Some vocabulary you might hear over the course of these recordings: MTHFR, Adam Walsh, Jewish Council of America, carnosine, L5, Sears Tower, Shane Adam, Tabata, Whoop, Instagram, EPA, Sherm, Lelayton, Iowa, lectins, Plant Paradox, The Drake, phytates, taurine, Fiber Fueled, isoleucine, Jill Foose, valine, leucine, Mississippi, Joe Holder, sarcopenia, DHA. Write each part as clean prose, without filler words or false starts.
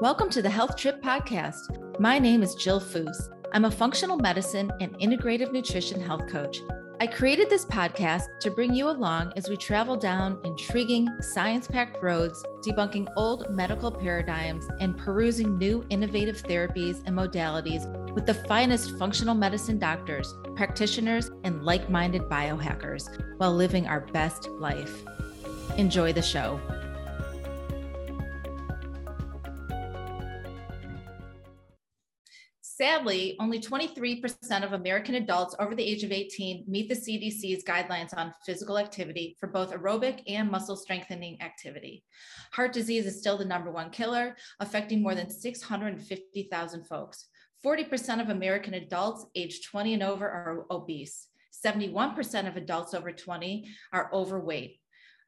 Welcome to the Health Trip Podcast. My name is Jill Foose. I'm a functional medicine and integrative nutrition health coach. I created this podcast to bring you along as we travel down intriguing, science-packed roads, debunking old medical paradigms and perusing new innovative therapies and modalities with the finest functional medicine doctors, practitioners, and like-minded biohackers while living our best life. Enjoy the show. Sadly, only 23% of American adults over the age of 18 meet the CDC's guidelines on physical activity for both aerobic and muscle strengthening activity. Heart disease is still the number one killer, affecting more than 650,000 folks. 40% of American adults aged 20 and over are obese. 71% of adults over 20 are overweight.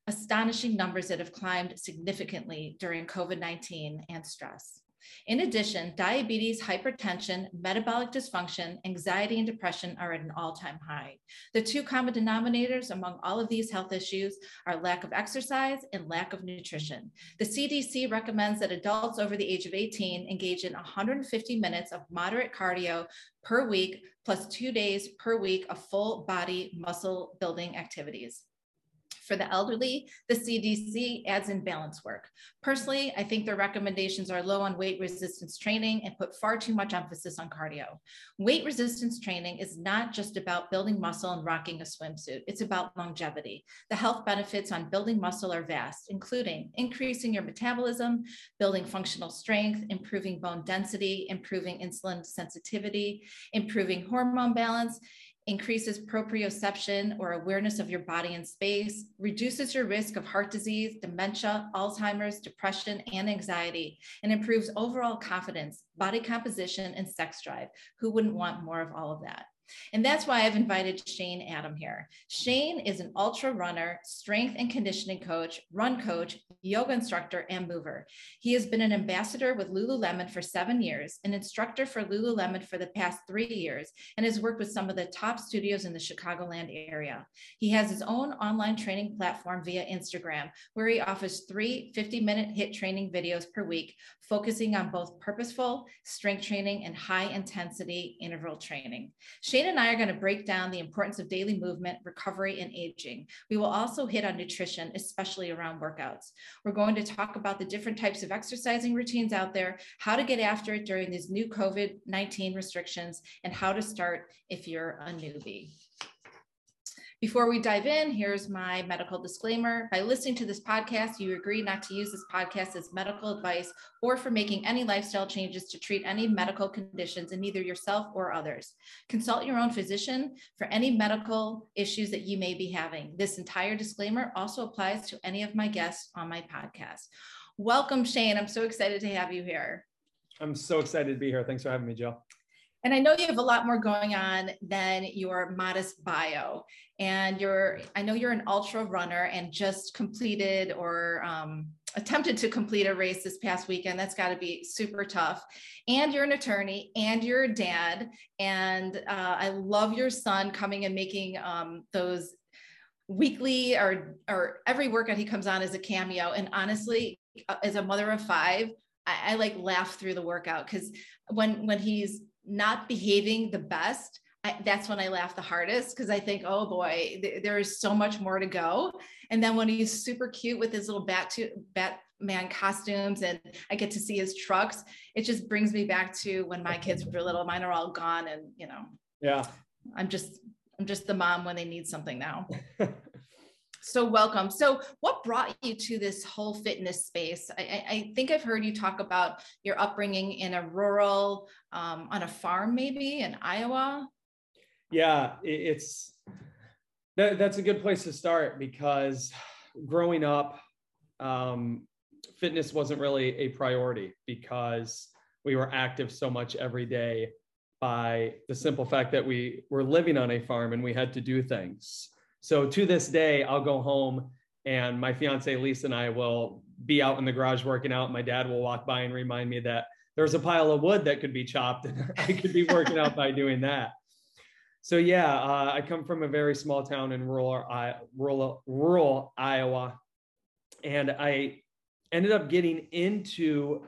Astonishing numbers that have climbed significantly during COVID-19 and stress. In addition, diabetes, hypertension, metabolic dysfunction, anxiety, and depression are at an all-time high. The two common denominators among all of these health issues are lack of exercise and lack of nutrition. The CDC recommends that adults over the age of 18 engage in 150 minutes of moderate cardio per week, plus 2 days per week of full body muscle building activities. For the elderly, the CDC adds in balance work. Personally, I think their recommendations are low on weight resistance training and put far too much emphasis on cardio. Weight resistance training is not just about building muscle and rocking a swimsuit. It's about longevity. The health benefits on building muscle are vast, including increasing your metabolism, building functional strength, improving bone density, improving insulin sensitivity, improving hormone balance, increases proprioception or awareness of your body and space, reduces your risk of heart disease, dementia, Alzheimer's, depression, and anxiety, and improves overall confidence, body composition, and sex drive. Who wouldn't want more of all of that? And that's why I've invited Shane Adam here. Shane is an ultra runner, strength and conditioning coach, run coach, yoga instructor, and mover. He has been an ambassador with Lululemon for 7 years, an instructor for Lululemon for the past 3 years, and has worked with some of the top studios in the Chicagoland area. He has his own online training platform via Instagram, where he offers 3 50-minute HIIT training videos per week, focusing on both purposeful strength training and high-intensity interval training. Shane and I are going to break down the importance of daily movement, recovery, and aging. We will also hit on nutrition, especially around workouts. We're going to talk about the different types of exercising routines out there, how to get after it during these new COVID-19 restrictions, and how to start if you're a newbie. Before we dive in, here's my medical disclaimer. By listening to this podcast, you agree not to use this podcast as medical advice or for making any lifestyle changes to treat any medical conditions in either yourself or others. Consult your own physician for any medical issues that you may be having. This entire disclaimer also applies to any of my guests on my podcast. Welcome, Shane. I'm so excited to have you here. I'm so excited to be here. Thanks for having me, Jill. And I know you have a lot more going on than your modest bio, and I know you're an ultra runner and just completed or attempted to complete a race this past weekend. That's got to be super tough. And you're an attorney and you're a dad. And I love your son coming and making those weekly or every workout he comes on as a cameo. And honestly, as a mother of 5, I like laugh through the workout because when he's not behaving the best, that's when I laugh the hardest because I think, oh boy, there is so much more to go. And then when he's super cute with his little Batman costumes and I get to see his trucks, it just brings me back to when my kids were little. Mine are all gone, and yeah, I'm just the mom when they need something now. So welcome. So what brought you to this whole fitness space? I think I've heard you talk about your upbringing in a rural, on a farm maybe in Iowa. Yeah, that's a good place to start because growing up, fitness wasn't really a priority because we were active so much every day by the simple fact that we were living on a farm and we had to do things. So to this day, I'll go home and my fiance Lisa and I will be out in the garage working out. My dad will walk by and remind me that there's a pile of wood that could be chopped and I could be working out by doing that. So yeah, I come from a very small town in rural Iowa, and I ended up getting into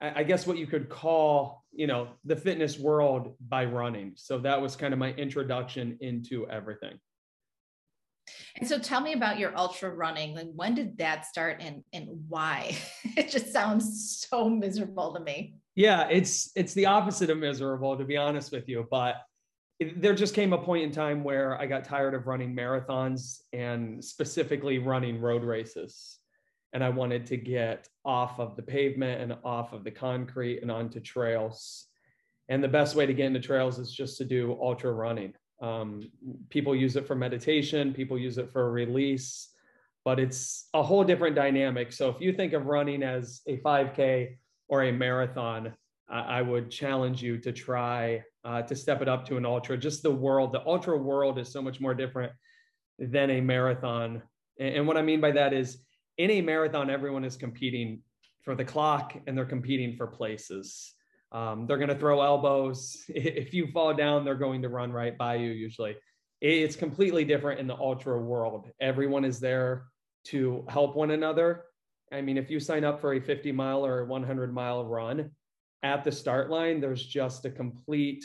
I guess what you could call, you know, the fitness world by running. So that was kind of my introduction into everything. And so tell me about your ultra running. Like, when did that start and why? It just sounds so miserable to me. Yeah, it's the opposite of miserable, to be honest with you. But there just came a point in time where I got tired of running marathons and specifically running road races. And I wanted to get off of the pavement and off of the concrete and onto trails. And the best way to get into trails is just to do ultra running. People use it for meditation, people use it for release, but it's a whole different dynamic. So if you think of running as a 5K or a marathon, I would challenge you to try to step it up to an ultra. Just the ultra world is so much more different than a marathon. And what I mean by that is, in a marathon, everyone is competing for the clock and they're competing for places. They're going to throw elbows. If you fall down, they're going to run right by you usually. It's completely different in the ultra world. Everyone is there to help one another. I mean, if you sign up for a 50-mile or a 100-mile run, at the start line, there's just a complete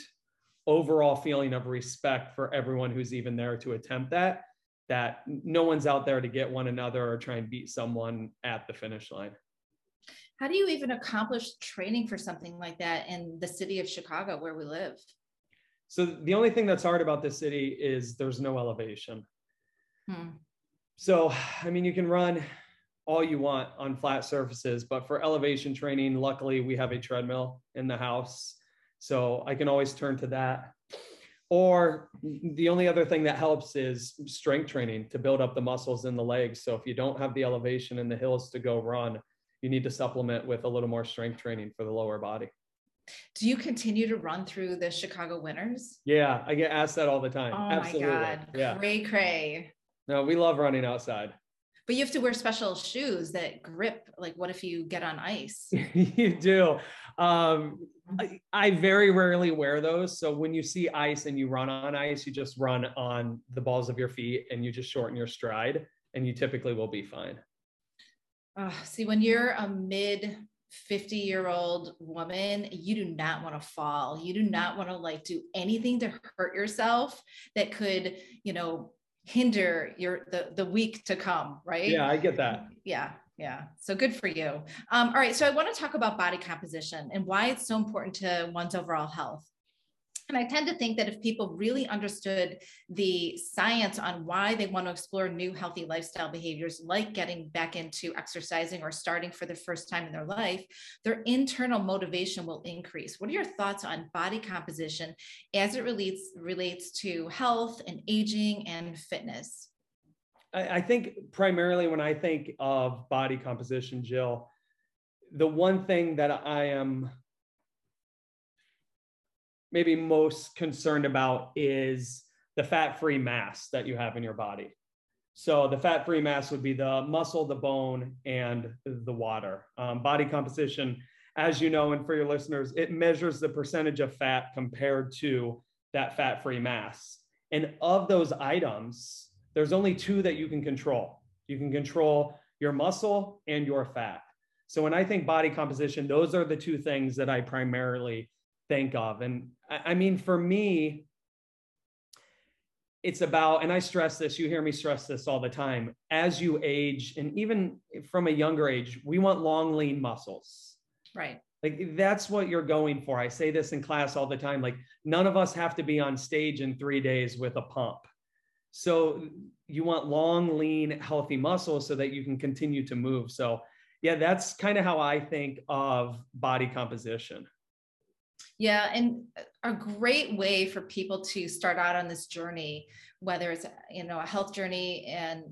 overall feeling of respect for everyone who's even there to attempt that, that no one's out there to get one another or try and beat someone at the finish line. How do you even accomplish training for something like that in the city of Chicago where we live? So the only thing that's hard about this city is there's no elevation. So, I mean, you can run all you want on flat surfaces, but for elevation training, luckily we have a treadmill in the house. So I can always turn to that. Or the only other thing that helps is strength training to build up the muscles in the legs. So if you don't have the elevation in the hills to go run, you need to supplement with a little more strength training for the lower body. Do you continue to run through the Chicago winters? Yeah, I get asked that all the time. Oh, absolutely. My God. Yeah. Cray. No, we love running outside. But you have to wear special shoes that grip. Like, what if you get on ice? You do. I very rarely wear those. So when you see ice and you run on ice, you just run on the balls of your feet and you just shorten your stride and you typically will be fine. See, when you're a mid 50-year-old woman, you do not want to fall. You do not want to like do anything to hurt yourself that could, you know, hinder the week to come, right? Yeah, I get that. Yeah. So good for you. All right. So I want to talk about body composition and why it's so important to one's overall health. And I tend to think that if people really understood the science on why they want to explore new healthy lifestyle behaviors, like getting back into exercising or starting for the first time in their life, their internal motivation will increase. What are your thoughts on body composition as it relates to health and aging and fitness? I think primarily when I think of body composition, Jill, the one thing that I am maybe most concerned about is the fat-free mass that you have in your body. So the fat-free mass would be the muscle, the bone, and the water. Body composition, as you know, and for your listeners, it measures the percentage of fat compared to that fat-free mass. And of those items, there's only two that you can control. You can control your muscle and your fat. So when I think body composition, those are the two things that I primarily think of. And I mean, for me, it's about, and I stress this, you hear me stress this all the time, as you age, and even from a younger age, we want long, lean muscles. Right. Like, that's what you're going for. I say this in class all the time, like, none of us have to be on stage in 3 days with a pump. So you want long, lean, healthy muscles so that you can continue to move. So yeah, that's kind of how I think of body composition. Yeah. And a great way for people to start out on this journey, whether it's, you know, a health journey and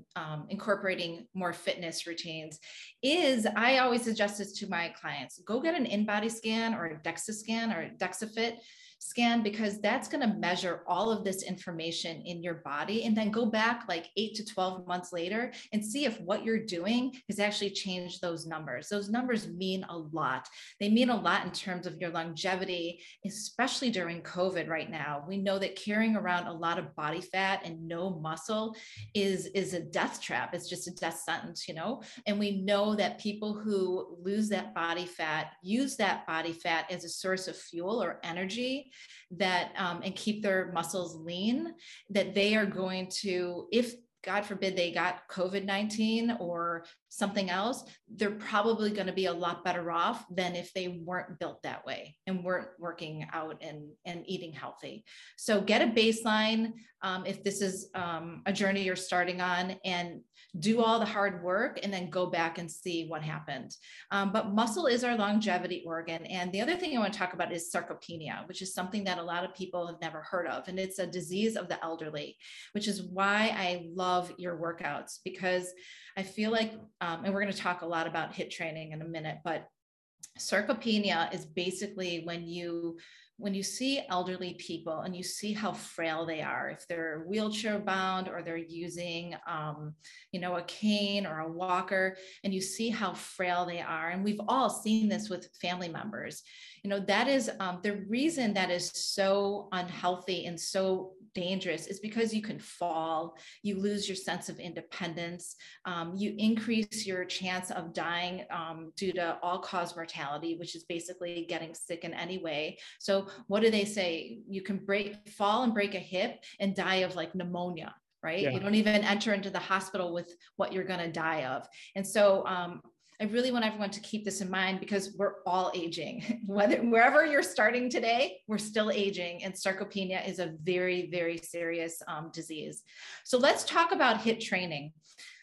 incorporating more fitness routines, is I always suggest this to my clients: go get an in-body scan or a DEXA scan or a DEXA fit scan, because that's going to measure all of this information in your body and then go back like 8 to 12 months later and see if what you're doing has actually changed those numbers. Those numbers mean a lot. They mean a lot in terms of your longevity, especially during COVID right now. We know that carrying around a lot of body fat and no muscle is a death trap. It's just a death sentence, you know? And we know that people who lose that body fat, use that body fat as a source of fuel or energy that, and keep their muscles lean, that they are going to, if God forbid they got COVID-19 or something else, they're probably going to be a lot better off than if they weren't built that way and weren't working out and eating healthy. So get a baseline if this is a journey you're starting on, and do all the hard work and then go back and see what happened. But muscle is our longevity organ. And the other thing I want to talk about is sarcopenia, which is something that a lot of people have never heard of. And it's a disease of the elderly, which is why I love your workouts, because I feel like, and we're going to talk a lot about HIIT training in a minute, but sarcopenia is basically when you see elderly people and you see how frail they are, if they're wheelchair bound or they're using, you know, a cane or a walker, and you see how frail they are. And we've all seen this with family members. You know, that is the reason that is so unhealthy and so dangerous is because you can fall, you lose your sense of independence, you increase your chance of dying due to all-cause mortality, which is basically getting sick in any way. So what do they say? You can fall and break a hip and die of like pneumonia, right? Yeah. You don't even enter into the hospital with what you're going to die of. And so I really want everyone to keep this in mind, because we're all aging. Wherever you're starting today, we're still aging, and sarcopenia is a very, very serious disease. So let's talk about HIIT training.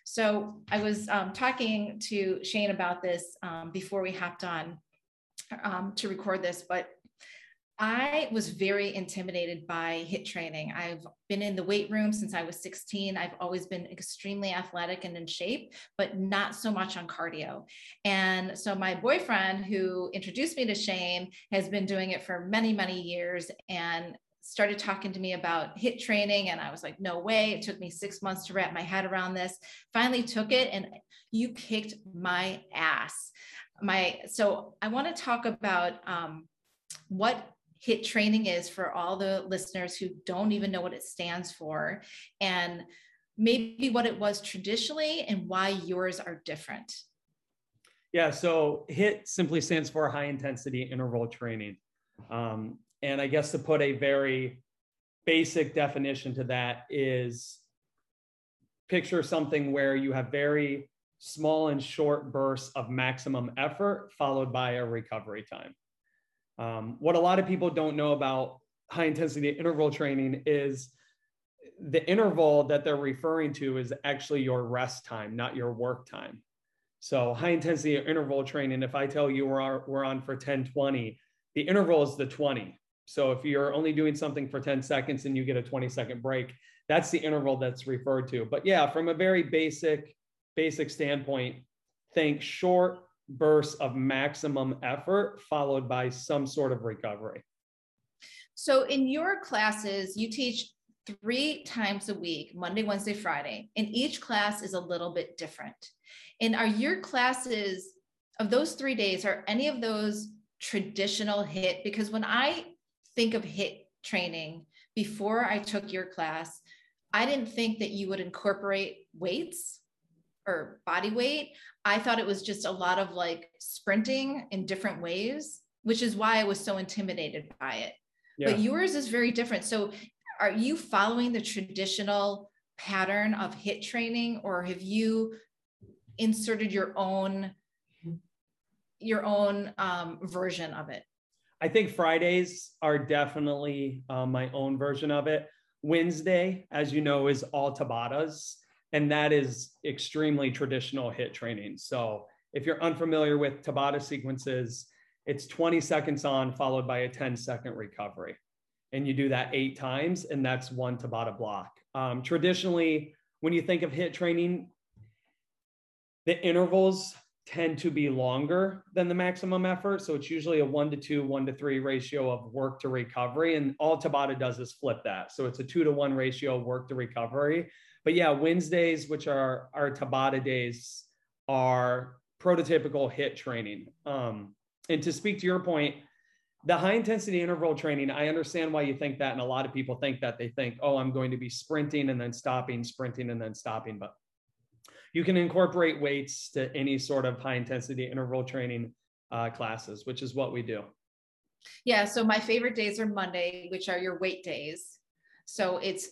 So I was talking to Shane about this before we hopped on to record this, but I was very intimidated by HIIT training. I've been in the weight room since I was 16. I've always been extremely athletic and in shape, but not so much on cardio. And so my boyfriend, who introduced me to Shane, has been doing it for many, many years and started talking to me about HIIT training. And I was like, no way. It took me 6 months to wrap my head around this. Finally took it, and you kicked my ass. So I want to talk about what HIIT training is for all the listeners who don't even know what it stands for, and maybe what it was traditionally and why yours are different. Yeah, so HIIT simply stands for high intensity interval training. And I guess to put a very basic definition to that is, picture something where you have very small and short bursts of maximum effort followed by a recovery time. What a lot of people don't know about high intensity interval training is the interval that they're referring to is actually your rest time, not your work time. So high intensity interval training, if I tell you we're on for 10-20, the interval is the 20. So if you're only doing something for 10 seconds and you get a 20-second break, that's the interval that's referred to. But yeah, from a very basic standpoint, think short bursts of maximum effort followed by some sort of recovery. So in your classes, you teach 3 times a week, Monday, Wednesday, Friday, and each class is a little bit different. And are your classes of those 3 days, are any of those traditional HIIT? Because when I think of HIIT training, before I took your class, I didn't think that you would incorporate weights or body weight. I thought it was just a lot of like sprinting in different ways, which is why I was so intimidated by it. Yeah. But yours is very different. So are you following the traditional pattern of HIIT training, or have you inserted your own version of it? I think Fridays are definitely my own version of it. Wednesday, as you know, is all Tabatas. And that is extremely traditional HIIT training. So if you're unfamiliar with Tabata sequences, it's 20 seconds on followed by a 10-second recovery. And you do that 8 times, and that's 1 Tabata block. Traditionally, when you think of HIIT training, the intervals tend to be longer than the maximum effort. So it's usually a 1 to 2, 1 to 3 ratio of work to recovery. And all Tabata does is flip that. So it's a 2-to-1 ratio of work to recovery. But yeah, Wednesdays, which are our Tabata days, are prototypical HIIT training. And to speak to your point, the high intensity interval training, I understand why you think that. And a lot of people think that. They think, oh, I'm going to be sprinting and then stopping, sprinting and then stopping. But you can incorporate weights to any sort of high intensity interval training classes, which is what we do. Yeah. So my favorite days are Monday, which are your weight days. So it's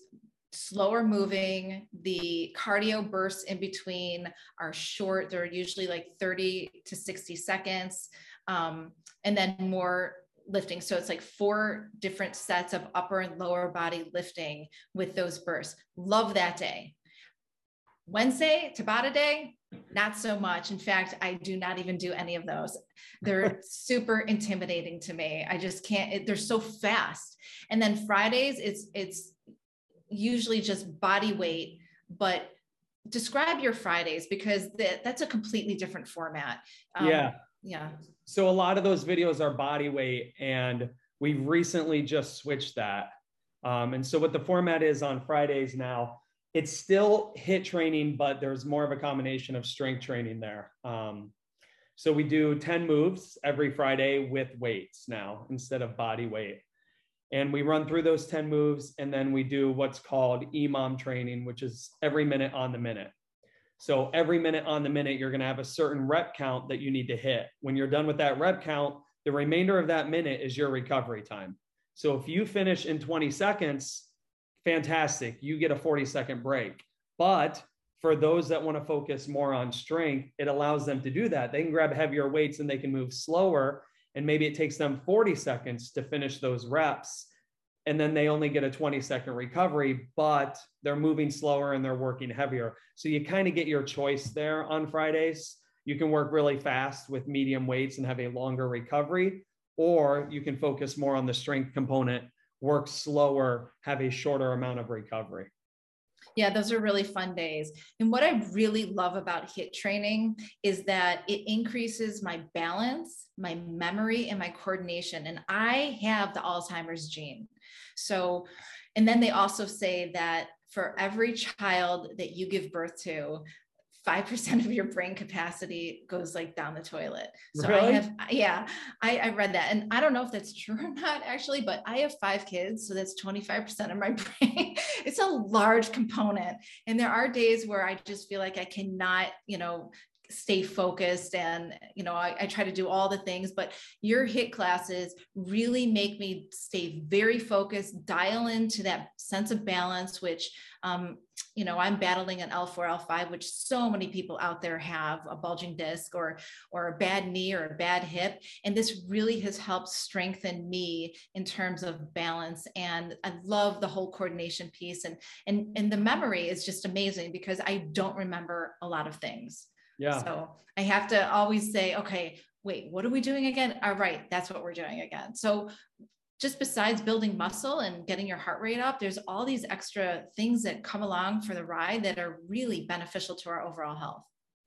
slower moving. The cardio bursts in between are short. They're usually like 30 to 60 seconds. And then more lifting. So it's like 4 different sets of upper and lower body lifting with those bursts. Love that day. Wednesday, Tabata day, not so much. In fact, I do not even do any of those. They're super intimidating to me. I just can't, they're so fast. And then Fridays, it's usually just body weight, but describe your Fridays because that's a completely different format. Yeah. So a lot of those videos are body weight, and we've recently just switched that. And so what the format is on Fridays now, it's still HIIT training, but there's more of a combination of strength training there. So we do 10 moves every Friday with weights now instead of body weight. And we run through those 10 moves, and then we do what's called EMOM training, which is every minute on the minute. So every minute on the minute, you're going to have a certain rep count that you need to hit. When you're done with that rep count, the remainder of that minute is your recovery time. So if you finish in 20 seconds, fantastic. You get a 40-second break. But for those that want to focus more on strength, it allows them to do that. They can grab heavier weights and they can move slower. And maybe it takes them 40 seconds to finish those reps. And then they only get a 20-second recovery, but they're moving slower and they're working heavier. So you kind of get your choice there on Fridays. You can work really fast with medium weights and have a longer recovery, or you can focus more on the strength component, work slower, have a shorter amount of recovery. Yeah, those are really fun days. And what I really love about HIIT training is that it increases my balance, my memory, and my coordination. And I have the Alzheimer's gene. So, and then they also say that for every child that you give birth to, 5% of your brain capacity goes like down the toilet. So really? I read that. And I don't know if that's true or not actually, but I have 5 kids. So that's 25% of my brain. It's a large component. And there are days where I just feel like I cannot, stay focused. And, I try to do all the things, but your HIIT classes really make me stay very focused, dial into that sense of balance, which, I'm battling an L4, L5, which so many people out there have a bulging disc or a bad knee or a bad hip. And this really has helped strengthen me in terms of balance. And I love the whole coordination piece and the memory is just amazing because I don't remember a lot of things. Yeah. So I have to always say, okay, wait, what are we doing again? All right. That's what we're doing again. So just besides building muscle and getting your heart rate up, there's all these extra things that come along for the ride that are really beneficial to our overall health.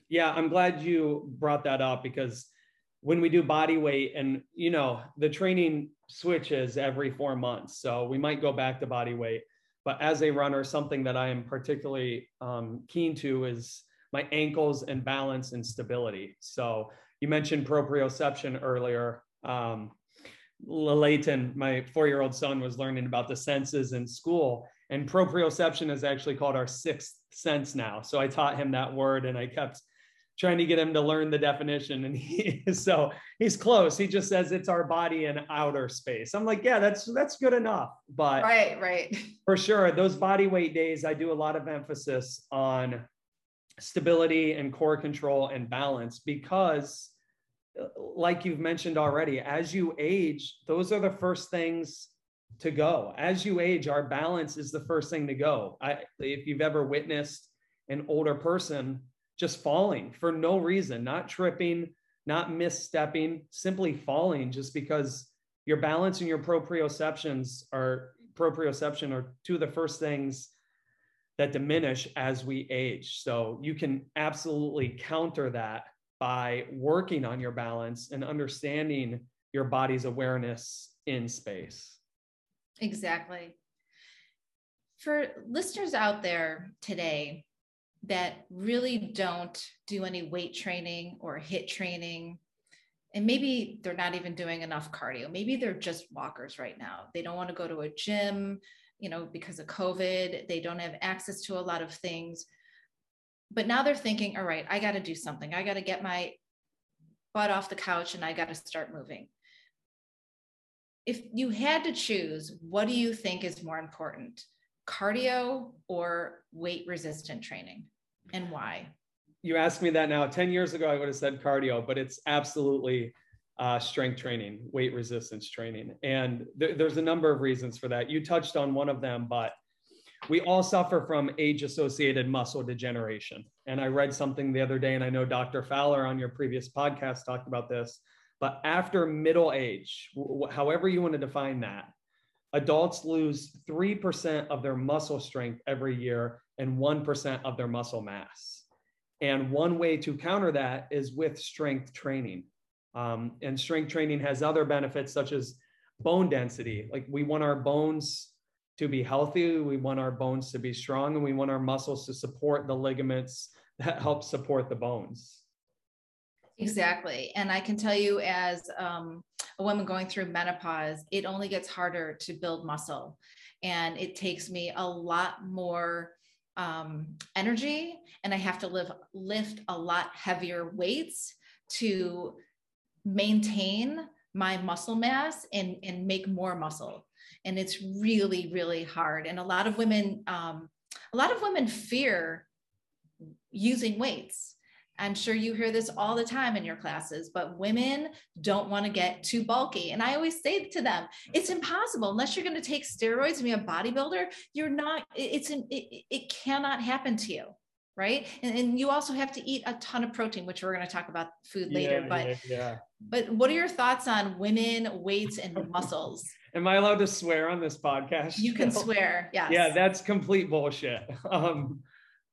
Yeah. I'm glad you brought that up because when we do body weight and, the training switches every 4 months, so we might go back to body weight, but as a runner, something that I am particularly keen to is my ankles and balance and stability. So you mentioned proprioception earlier. Lelayton, my 4-year-old son, was learning about the senses in school, and proprioception is actually called our 6th sense now. So I taught him that word and I kept trying to get him to learn the definition. And so he's close. He just says it's our body in outer space. I'm like, yeah, that's good enough. But right. For sure, those body weight days, I do a lot of emphasis on stability and core control and balance, because like you've mentioned already, as you age, those are the first things to go. As you age, our balance is the first thing to go. If you've ever witnessed an older person just falling for no reason, not tripping, not misstepping, simply falling just because your balance and your proprioception are 2 of the first things that diminish as we age. So you can absolutely counter that by working on your balance and understanding your body's awareness in space. Exactly. For listeners out there today that really don't do any weight training or HIIT training, and maybe they're not even doing enough cardio, maybe they're just walkers right now. They don't want to go to a gym, you know, because of COVID, they don't have access to a lot of things. But now they're thinking, all right, I got to do something. I got to get my butt off the couch and I got to start moving. If you had to choose, what do you think is more important, cardio or weight resistant training, and why? You asked me that now. 10 years ago, I would have said cardio, but it's absolutely strength training, weight resistance training. And there's a number of reasons for that. You touched on one of them, but we all suffer from age-associated muscle degeneration. And I read something the other day, and I know Dr. Fowler on your previous podcast talked about this, but after middle age, however you want to define that, adults lose 3% of their muscle strength every year and 1% of their muscle mass. And one way to counter that is with strength training. And strength training has other benefits such as bone density. Like, we want our bones to be healthy, we want our bones to be strong, and we want our muscles to support the ligaments that help support the bones. Exactly. And I can tell you, as a woman going through menopause, it only gets harder to build muscle. And it takes me a lot more energy, and I have to lift a lot heavier weights to maintain my muscle mass and make more muscle. And it's really, really hard. And a lot of women fear using weights. I'm sure you hear this all the time in your classes, but women don't want to get too bulky. And I always say to them, it's impossible. Unless you're going to take steroids and be a bodybuilder, you're not, it cannot happen to you. Right. And you also have to eat a ton of protein, which we're going to talk about food later, but what are your thoughts on women, weights, and muscles? Am I allowed to swear on this podcast? You can swear. Yes. Yeah. That's complete bullshit.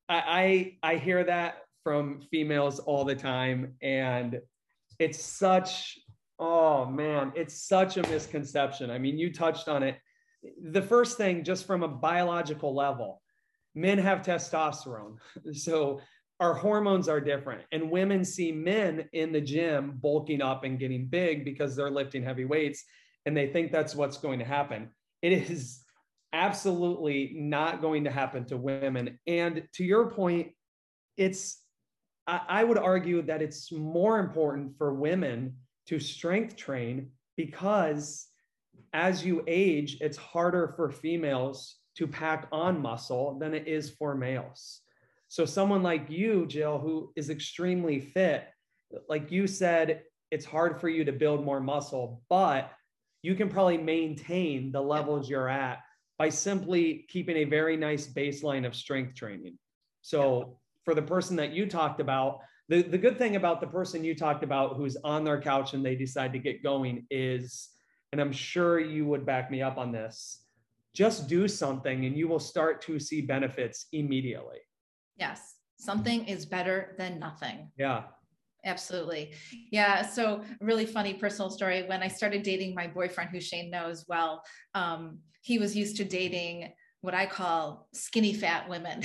I hear that from females all the time. And it's such, oh man, it's such a misconception. I mean, you touched on it. The first thing, just from a biological level, men have testosterone. So our hormones are different. And women see men in the gym bulking up and getting big because they're lifting heavy weights, and they think that's what's going to happen. It is absolutely not going to happen to women. And to your point, I would argue that it's more important for women to strength train, because as you age, it's harder for females to pack on muscle than it is for males. So someone like you, Jill, who is extremely fit, like you said, it's hard for you to build more muscle, but you can probably maintain the levels you're at by simply keeping a very nice baseline of strength training. So for the person that you talked about, the good thing about the person you talked about who's on their couch and they decide to get going is, and I'm sure you would back me up on this, just do something and you will start to see benefits immediately. Yes. Something is better than nothing. Yeah. Absolutely. Yeah. So really funny personal story. When I started dating my boyfriend, who Shane knows well, he was used to dating what I call skinny fat women,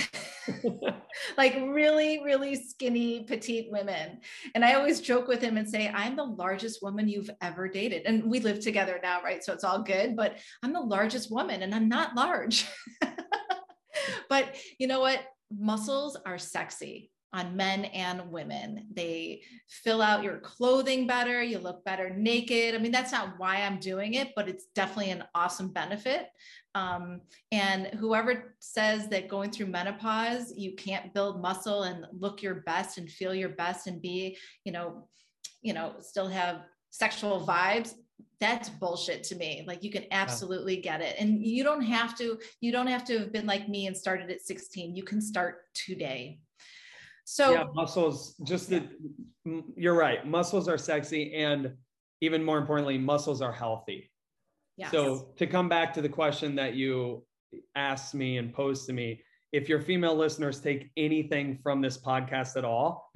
like really, really skinny, petite women. And I always joke with him and say, I'm the largest woman you've ever dated. And we live together now, right? So it's all good, but I'm the largest woman and I'm not large. But you know what? Muscles are sexy on men and women. They fill out your clothing better. You look better naked. I mean, that's not why I'm doing it, but it's definitely an awesome benefit. And whoever says that going through menopause, you can't build muscle and look your best and feel your best and be, you know, still have sexual vibes, that's bullshit to me. Like, you can absolutely get it. And you don't have to have been like me and started at 16. You can start today. So yeah, muscles, you're right. Muscles are sexy. And even more importantly, muscles are healthy. Yes. So to come back to the question that you asked me and posed to me, if your female listeners take anything from this podcast at all,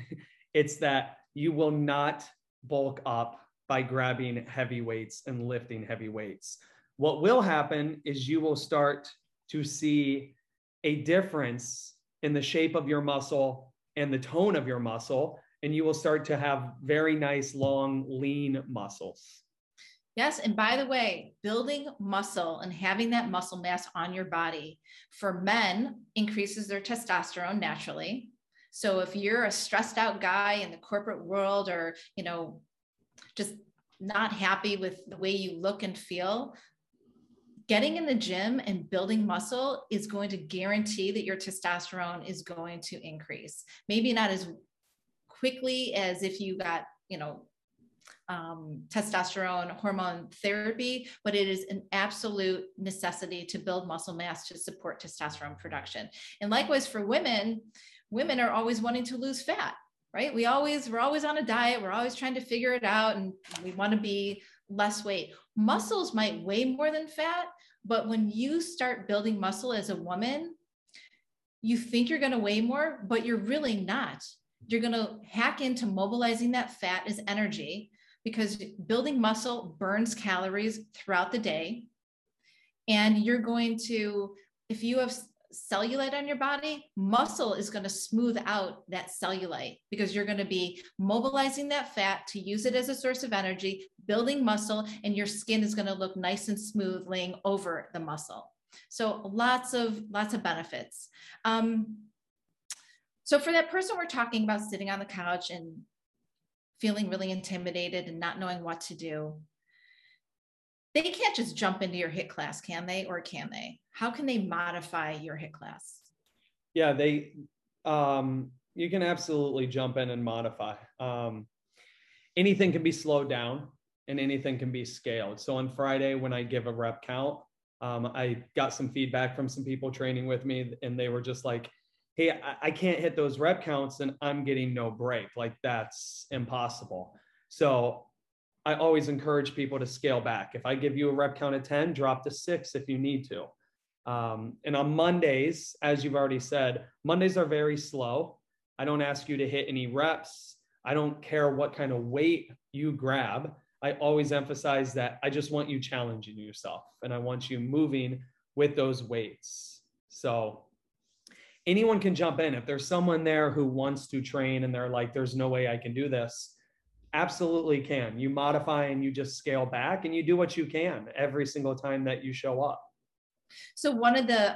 it's that you will not bulk up by grabbing heavy weights and lifting heavy weights. What will happen is you will start to see a difference in the shape of your muscle and the tone of your muscle, and you will start to have very nice, long, lean muscles. Yes, and by the way, building muscle and having that muscle mass on your body for men increases their testosterone naturally. So if you're a stressed out guy in the corporate world, or, you know, just not happy with the way you look and feel, getting in the gym and building muscle is going to guarantee that your testosterone is going to increase. Maybe not as quickly as if you got, you know, testosterone hormone therapy, but it is an absolute necessity to build muscle mass to support testosterone production. And likewise for women, women are always wanting to lose fat, right? We're always on a diet. We're always trying to figure it out, and we want to be less weight. Muscles might weigh more than fat, but when you start building muscle as a woman, you think you're going to weigh more, but you're really not. You're going to hack into mobilizing that fat as energy, because building muscle burns calories throughout the day. And you're going to, if you have cellulite on your body, muscle is going to smooth out that cellulite, because you're going to be mobilizing that fat to use it as a source of energy, building muscle, and your skin is going to look nice and smooth laying over the muscle. So lots of benefits. So for that person we're talking about sitting on the couch and feeling really intimidated and not knowing what to do, they can't just jump into your HIIT class, can they? Or can they? How can they modify your HIIT class? Yeah, they, you can absolutely jump in and modify. Anything can be slowed down and anything can be scaled. So on Friday, when I give a rep count, I got some feedback from some people training with me, and they were just like, hey, I can't hit those rep counts and I'm getting no break. Like, that's impossible. So I always encourage people to scale back. If I give you a rep count of 10, drop to 6 if you need to. And on Mondays, as you've already said, Mondays are very slow. I don't ask you to hit any reps. I don't care what kind of weight you grab. I always emphasize that I just want you challenging yourself, and I want you moving with those weights. So anyone can jump in. If there's someone there who wants to train and they're like, there's no way I can do this, absolutely can. You modify and you just scale back and you do what you can every single time that you show up. So one of the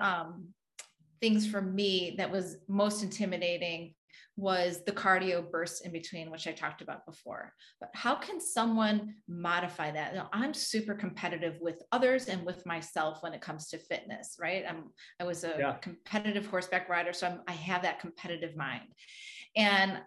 things for me that was most intimidating was the cardio bursts in between, which I talked about before. But how can someone modify that? Now, I'm super competitive with others and with myself when it comes to fitness, right? I was a competitive horseback rider, so I have that competitive mind. And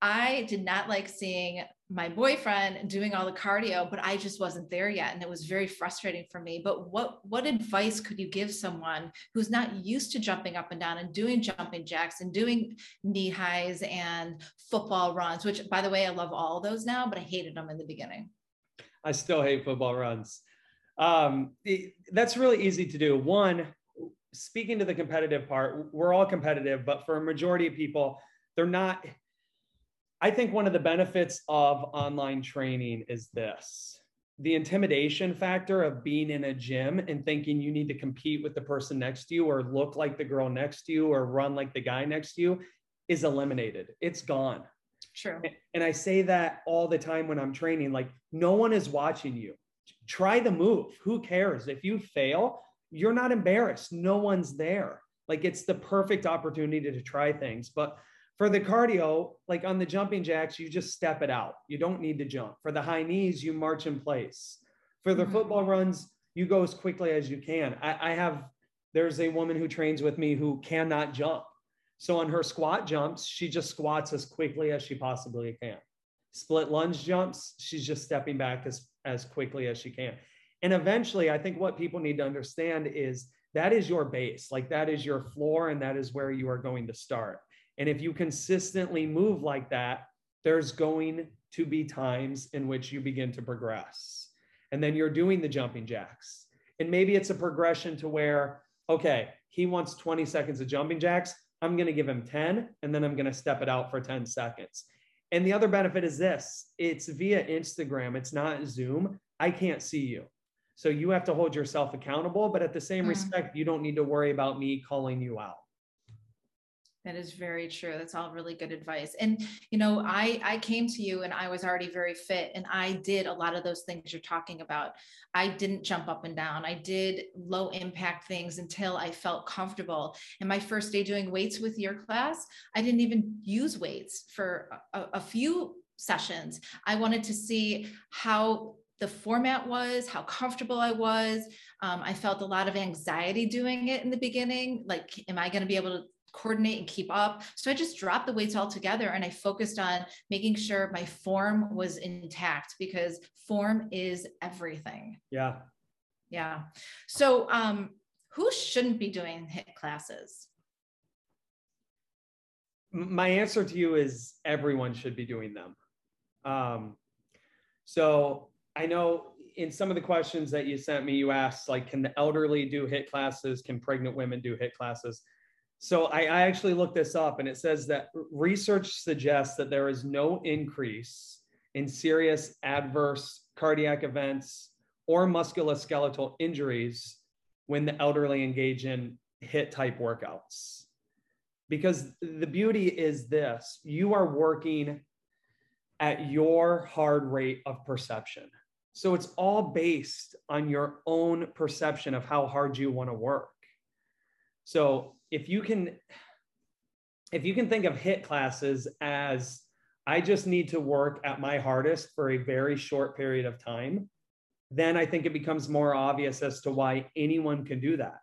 I did not like seeing my boyfriend doing all the cardio, but I just wasn't there yet. And it was very frustrating for me. But what advice could you give someone who's not used to jumping up and down and doing jumping jacks and doing knee highs and football runs, which, by the way, I love all those now, but I hated them in the beginning. I still hate football runs. That's really easy to do. One, speaking to the competitive part, we're all competitive, but for a majority of people, they're not. I think one of the benefits of online training is this: the intimidation factor of being in a gym and thinking you need to compete with the person next to you, or look like the girl next to you, or run like the guy next to you, is eliminated. It's gone. True. And I say that all the time when I'm training, like, no one is watching you. Try the move. Who cares? If you fail, you're not embarrassed. No one's there. Like, it's the perfect opportunity to try things. But for the cardio, like on the jumping jacks, you just step it out. You don't need to jump. For the high knees, you march in place. For the football runs, you go as quickly as you can. There's a woman who trains with me who cannot jump. So on her squat jumps, she just squats as quickly as she possibly can. Split lunge jumps, she's just stepping back as quickly as she can. And eventually, I think what people need to understand is that is your base. Like, that is your floor, and that is where you are going to start. And if you consistently move like that, there's going to be times in which you begin to progress. And then you're doing the jumping jacks. And maybe it's a progression to where, okay, he wants 20 seconds of jumping jacks. I'm going to give him 10, and then I'm going to step it out for 10 seconds. And the other benefit is this, it's via Instagram, it's not Zoom. I can't see you. So you have to hold yourself accountable, but at the same respect, you don't need to worry about me calling you out. That is very true. That's all really good advice. And, you know, I came to you and I was already very fit and I did a lot of those things you're talking about. I didn't jump up and down. I did low impact things until I felt comfortable. And my first day doing weights with your class, I didn't even use weights for a few sessions. I wanted to see how the format was, how comfortable I was. I felt a lot of anxiety doing it in the beginning. Like, am I going to be able to coordinate and keep up? So I just dropped the weights altogether and I focused on making sure my form was intact because form is everything. Yeah. Yeah. So who shouldn't be doing HIIT classes? My answer to you is everyone should be doing them. So I know in some of the questions that you sent me, you asked like, can the elderly do HIIT classes? Can pregnant women do HIIT classes? So I actually looked this up and it says that research suggests that there is no increase in serious adverse cardiac events or musculoskeletal injuries when the elderly engage in HIIT type workouts. Because the beauty is this, you are working at your hard rate of perception. So it's all based on your own perception of how hard you want to work. So if you can think of HIIT classes as, I just need to work at my hardest for a very short period of time, then I think it becomes more obvious as to why anyone can do that.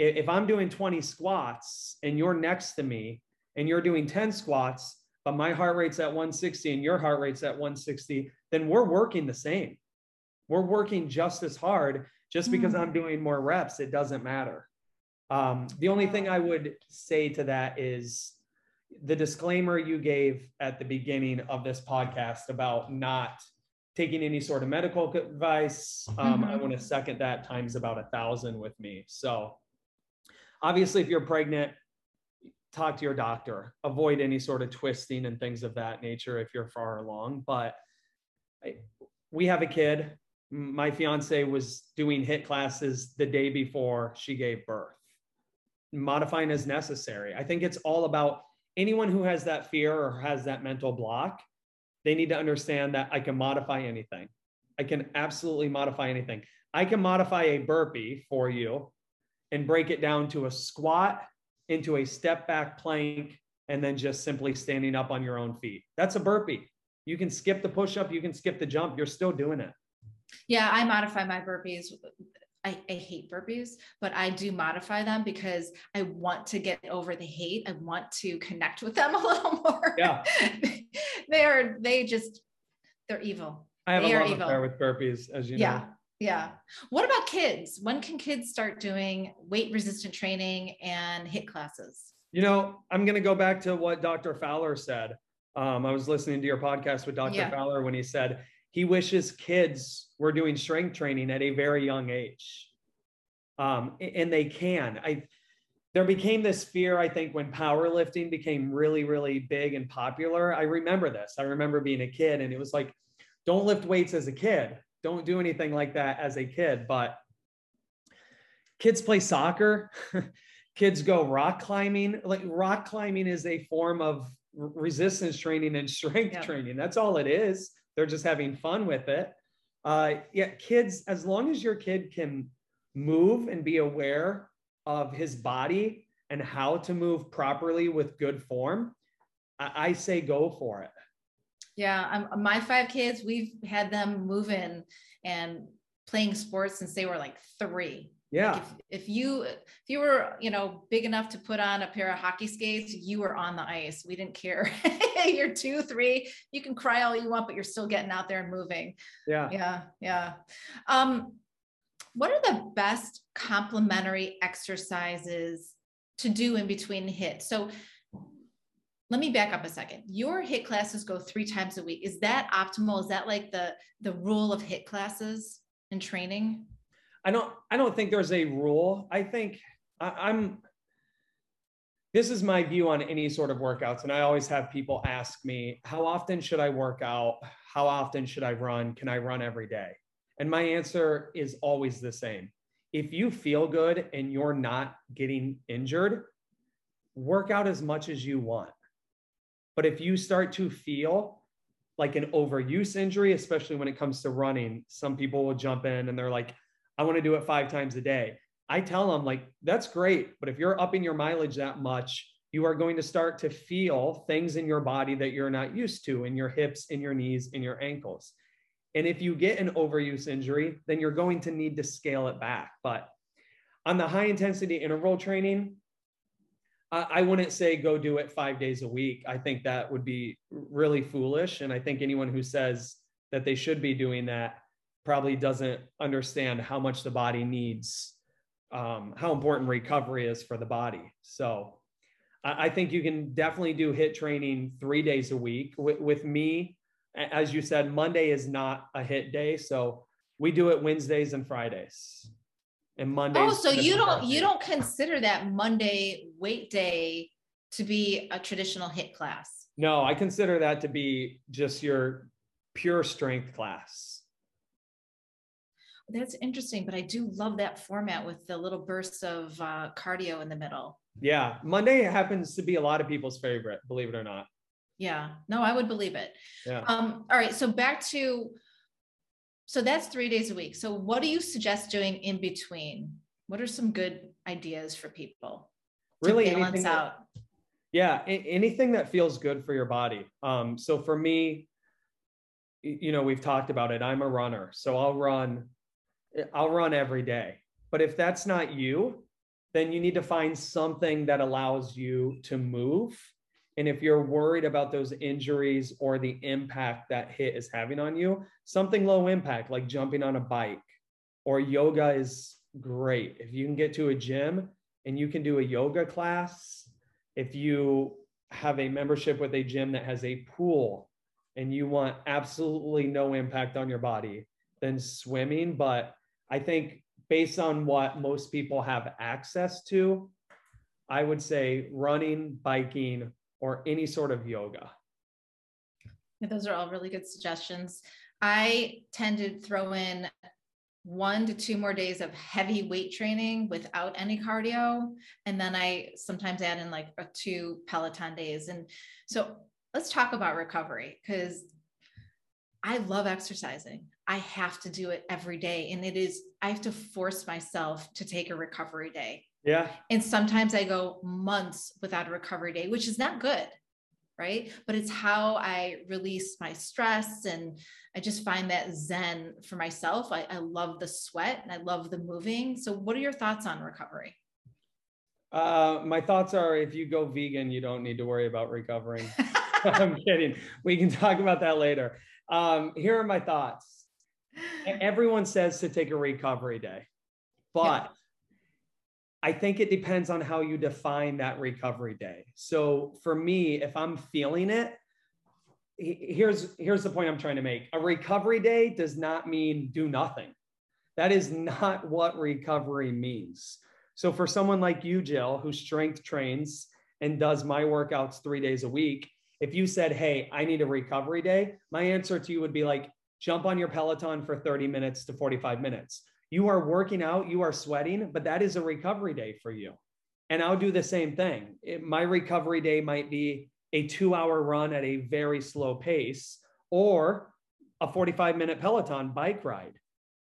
If I'm doing 20 squats and you're next to me and you're doing 10 squats, but my heart rate's at 160 and your heart rate's at 160, then we're working the same. We're working just as hard. Just because I'm doing more reps, it doesn't matter. The only thing I would say to that is the disclaimer you gave at the beginning of this podcast about not taking any sort of medical advice. I want to second that times about 1,000 with me. So obviously if you're pregnant, talk to your doctor, avoid any sort of twisting and things of that nature if you're far along. But we have a kid. My fiance was doing HIIT classes the day before she gave birth. Modifying as necessary. I think it's all about anyone who has that fear or has that mental block, they need to understand that I can modify anything. I can absolutely modify anything. I can modify a burpee for you and break it down to a squat, into a step back plank, and then just simply standing up on your own feet. That's a burpee. You can skip the push-up, you can skip the jump, you're still doing it. Yeah, I modify my burpees. I hate burpees, but I do modify them because I want to get over the hate. I want to connect with them a little more. Yeah. They're evil. I have a love affair with burpees, as you know. Yeah. What about kids? When can kids start doing weight resistant training and HIIT classes? You know, I'm going to go back to what Dr. Fowler said. I was listening to your podcast with Dr. Fowler when he said, he wishes kids were doing strength training at a very young age. And they can. There became this fear, I think, when powerlifting became really, really big and popular. I remember this. I remember being a kid and it was like, don't lift weights as a kid. Don't do anything like that as a kid. But kids play soccer. Kids go rock climbing. Like, rock climbing is a form of resistance training and strength training. That's all it is. They're just having fun with it. Kids, as long as your kid can move and be aware of his body and how to move properly with good form, I say go for it. Yeah, my 5 kids, we've had them moving and playing sports since they were like 3. Yeah. Like if you were, you know, big enough to put on a pair of hockey skates, you were on the ice. We didn't care. You're 2, 3, you can cry all you want, but you're still getting out there and moving. Yeah. Yeah. Yeah. What are the best complementary exercises to do in between HIIT? So let me back up a second. Your HIIT classes go 3 times a week. Is that optimal? Is that like the rule of HIIT classes and training? I don't think there's a rule. I think I'm This is my view on any sort of workouts. And I always have people ask me, how often should I work out? How often should I run? Can I run every day? And my answer is always the same. If you feel good and you're not getting injured, work out as much as you want. But if you start to feel like an overuse injury, especially when it comes to running, some people will jump in and they're like, I want to do it 5 times a day. I tell them, like, that's great. But if you're upping your mileage that much, you are going to start to feel things in your body that you're not used to, in your hips, in your knees, in your ankles. And if you get an overuse injury, then you're going to need to scale it back. But on the high intensity interval training, I wouldn't say go do it 5 days a week. I think that would be really foolish. And I think anyone who says that they should be doing that probably doesn't understand how much the body needs, how important recovery is for the body. So I think you can definitely do HIIT training 3 days a week. With me, as you said, Monday is not a HIIT day. So we do it Wednesdays and Fridays. And Monday. Oh, so you don't consider that Monday weight day to be a traditional HIIT class? No, I consider that to be just your pure strength class. That's interesting, but I do love that format with the little bursts of cardio in the middle. Yeah, Monday happens to be a lot of people's favorite, believe it or not. Yeah, no, I would believe it. Yeah. All right, so back to. So that's 3 days a week. So what do you suggest doing in between? What are some good ideas for people to really balance out? Yeah, anything that feels good for your body. So for me, you know, we've talked about it. I'm a runner, so I'll run every day. But if that's not you, then you need to find something that allows you to move. And if you're worried about those injuries or the impact that HIIT is having on you, something low impact, like jumping on a bike or yoga is great. If you can get to a gym and you can do a yoga class, if you have a membership with a gym that has a pool and you want absolutely no impact on your body, then swimming. But I think based on what most people have access to, I would say running, biking, or any sort of yoga. Yeah, those are all really good suggestions. I tend to throw in 1 to 2 more days of heavy weight training without any cardio. And then I sometimes add in like 2 Peloton days. And so let's talk about recovery, because I love exercising. I have to do it every day. And I have to force myself to take a recovery day. Yeah. And sometimes I go months without a recovery day, which is not good. Right. But it's how I release my stress. And I just find that zen for myself. I love the sweat and I love the moving. So what are your thoughts on recovery? My thoughts are, if you go vegan, you don't need to worry about recovering. I'm kidding. We can talk about that later. Here are my thoughts. Everyone says to take a recovery day, but yeah. I think it depends on how you define that recovery day. So for me, if I'm feeling it, here's the point I'm trying to make. A recovery day does not mean do nothing. That is not what recovery means. So for someone like you, Jill, who strength trains and does my workouts 3 days a week, if you said, hey, I need a recovery day, my answer to you would be like, jump on your Peloton for 30 minutes to 45 minutes. You are working out, you are sweating, but that is a recovery day for you. And I'll do the same thing. My recovery day might be a 2-hour run at a very slow pace, or a 45-minute Peloton bike ride,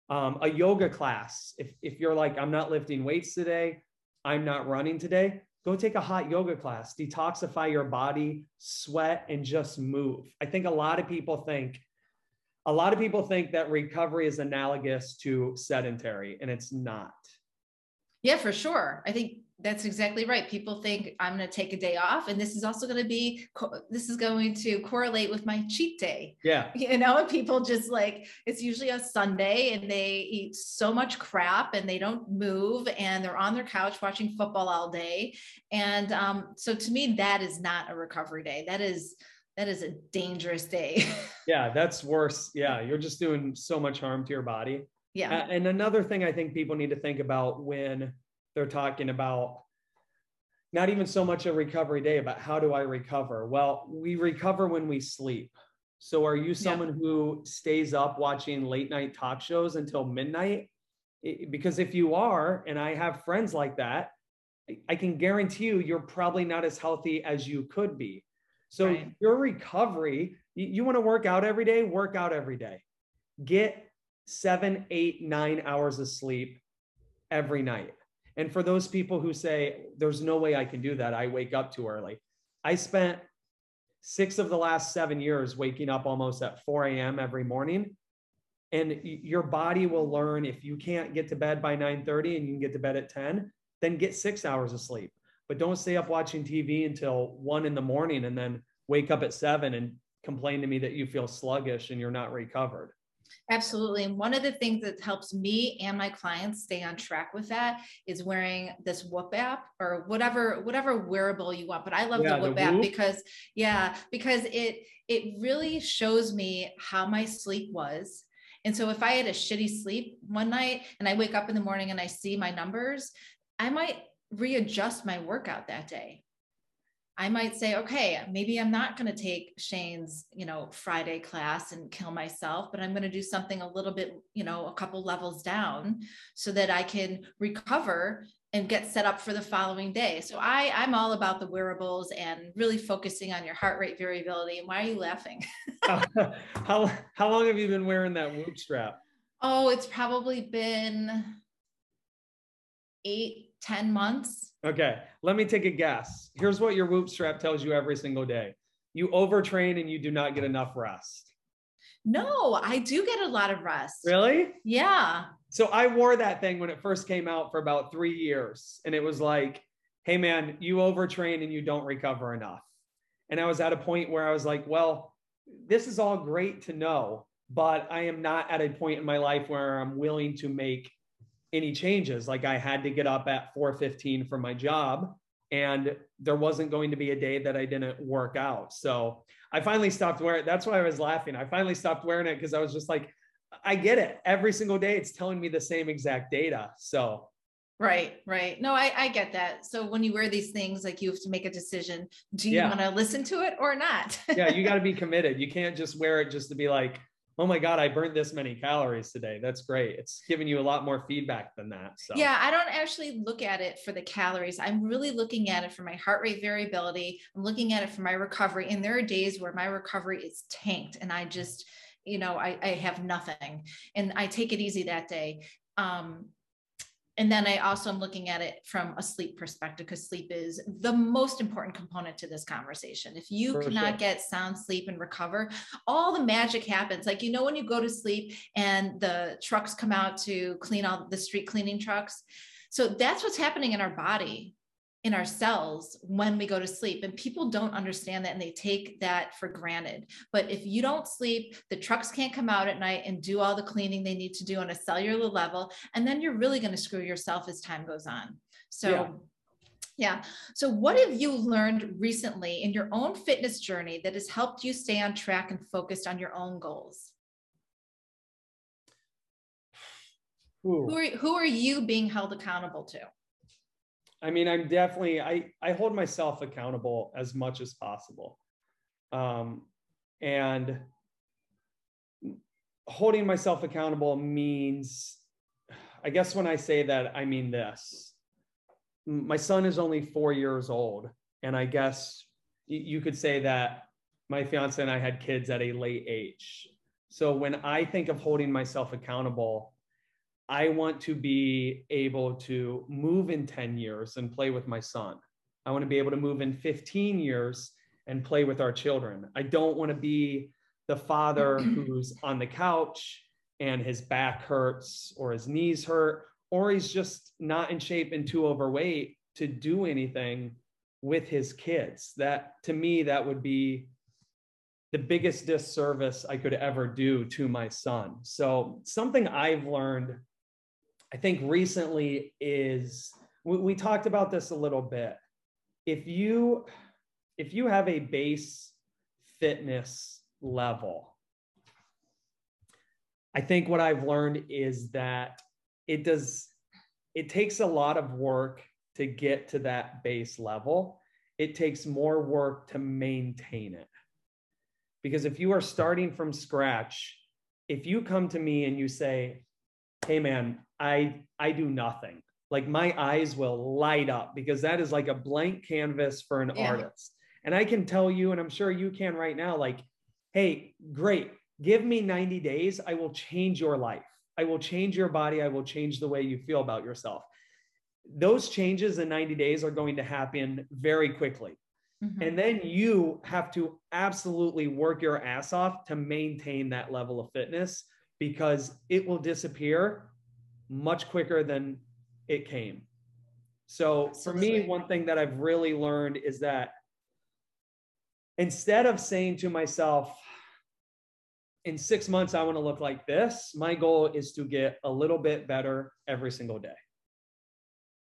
a yoga class. If you're like, I'm not lifting weights today, I'm not running today, go take a hot yoga class, detoxify your body, sweat, and just move. I think a lot of people think that recovery is analogous to sedentary, and it's not. Yeah, for sure. I think that's exactly right. People think I'm going to take a day off, and this is also going to be, this is going to correlate with my cheat day. Yeah. You know, people just like, it's usually a Sunday and they eat so much crap and they don't move and they're on their couch watching football all day. And so to me, that is not a recovery day. That is a dangerous day. Yeah, that's worse. Yeah, you're just doing so much harm to your body. Yeah. And another thing I think people need to think about when they're talking about not even so much a recovery day, but how do I recover? Well, we recover when we sleep. So are you someone who stays up watching late night talk shows until midnight? Because if you are, and I have friends like that, I can guarantee you, you're probably not as healthy as you could be. So your recovery, you want to work out every day, work out every day. Get 7, 8, 9 hours of sleep every night. And for those people who say, there's no way I can do that, I wake up too early. I spent 6 of the last 7 years waking up almost at 4 a.m. every morning. And your body will learn, if you can't get to bed by 9:30 and you can get to bed at 10, then get 6 hours of sleep. But don't stay up watching TV until 1 in the morning and then wake up at 7 and complain to me that you feel sluggish and you're not recovered. Absolutely. And one of the things that helps me and my clients stay on track with that is wearing this Whoop app or whatever wearable you want. But I love the Whoop app because it really shows me how my sleep was. And so if I had a shitty sleep one night and I wake up in the morning and I see my numbers, I might readjust my workout that day. I might say, okay, maybe I'm not going to take Shane's, Friday class and kill myself, but I'm going to do something a little bit, a couple levels down so that I can recover and get set up for the following day. So I'm all about the wearables and really focusing on your heart rate variability. And why are you laughing? How long have you been wearing that Whoop strap? Oh, it's probably been 8-10 months. Okay. Let me take a guess. Here's what your Whoop strap tells you every single day. You overtrain and you do not get enough rest. No, I do get a lot of rest. Really? Yeah. So I wore that thing when it first came out for about 3 years. And it was like, hey man, you overtrain and you don't recover enough. And I was at a point where I was like, well, this is all great to know, but I am not at a point in my life where I'm willing to make any changes. Like I had to get up at 4:15 for my job and there wasn't going to be a day that I didn't work out. So I finally stopped wearing it. That's why I was laughing. I finally stopped wearing it because I was just like, I get it. Every single day, it's telling me the same exact data. So. Right. No, I get that. So when you wear these things, like you have to make a decision. Do you want to listen to it or not? Yeah. You got to be committed. You can't just wear it just to be like, oh my God, I burned this many calories today. That's great. It's giving you a lot more feedback than that. So. Yeah, I don't actually look at it for the calories. I'm really looking at it for my heart rate variability. I'm looking at it for my recovery. And there are days where my recovery is tanked and I just, I have nothing and I take it easy that day. And then I also am looking at it from a sleep perspective because sleep is the most important component to this conversation. If you cannot get sound sleep and recover, all the magic happens. Like, when you go to sleep and the trucks come out to clean all the street cleaning trucks. So that's what's happening in our body, in our cells when we go to sleep. And people don't understand that and they take that for granted. But if you don't sleep, the trucks can't come out at night and do all the cleaning they need to do on a cellular level. And then you're really going to screw yourself as time goes on. So yeah. So what have you learned recently in your own fitness journey that has helped you stay on track and focused on your own goals? Who are you being held accountable to? I mean, I'm definitely, I hold myself accountable as much as possible. And holding myself accountable means, I guess when I say that, I mean this. My son is only 4 years old. And I guess you could say that my fiance and I had kids at a late age. So when I think of holding myself accountable, I want to be able to move in 10 years and play with my son. I want to be able to move in 15 years and play with our children. I don't want to be the father who's on the couch and his back hurts or his knees hurt, or he's just not in shape and too overweight to do anything with his kids. That, to me, that would be the biggest disservice I could ever do to my son. So something I've learned, I think recently, is we talked about this a little bit. If you have a base fitness level, I think what I've learned is that it takes a lot of work to get to that base level. It takes more work to maintain it. Because if you are starting from scratch, if you come to me and you say, hey man, I do nothing, like my eyes will light up, because that is like a blank canvas for an artist. And I can tell you, and I'm sure you can right now, like, hey, great, give me 90 days. I will change your life. I will change your body. I will change the way you feel about yourself. Those changes in 90 days are going to happen very quickly. Mm-hmm. And then you have to absolutely work your ass off to maintain that level of fitness, because it will disappear much quicker than it came. So for me, one thing that I've really learned is that instead of saying to myself, in 6 months, I want to look like this, my goal is to get a little bit better every single day.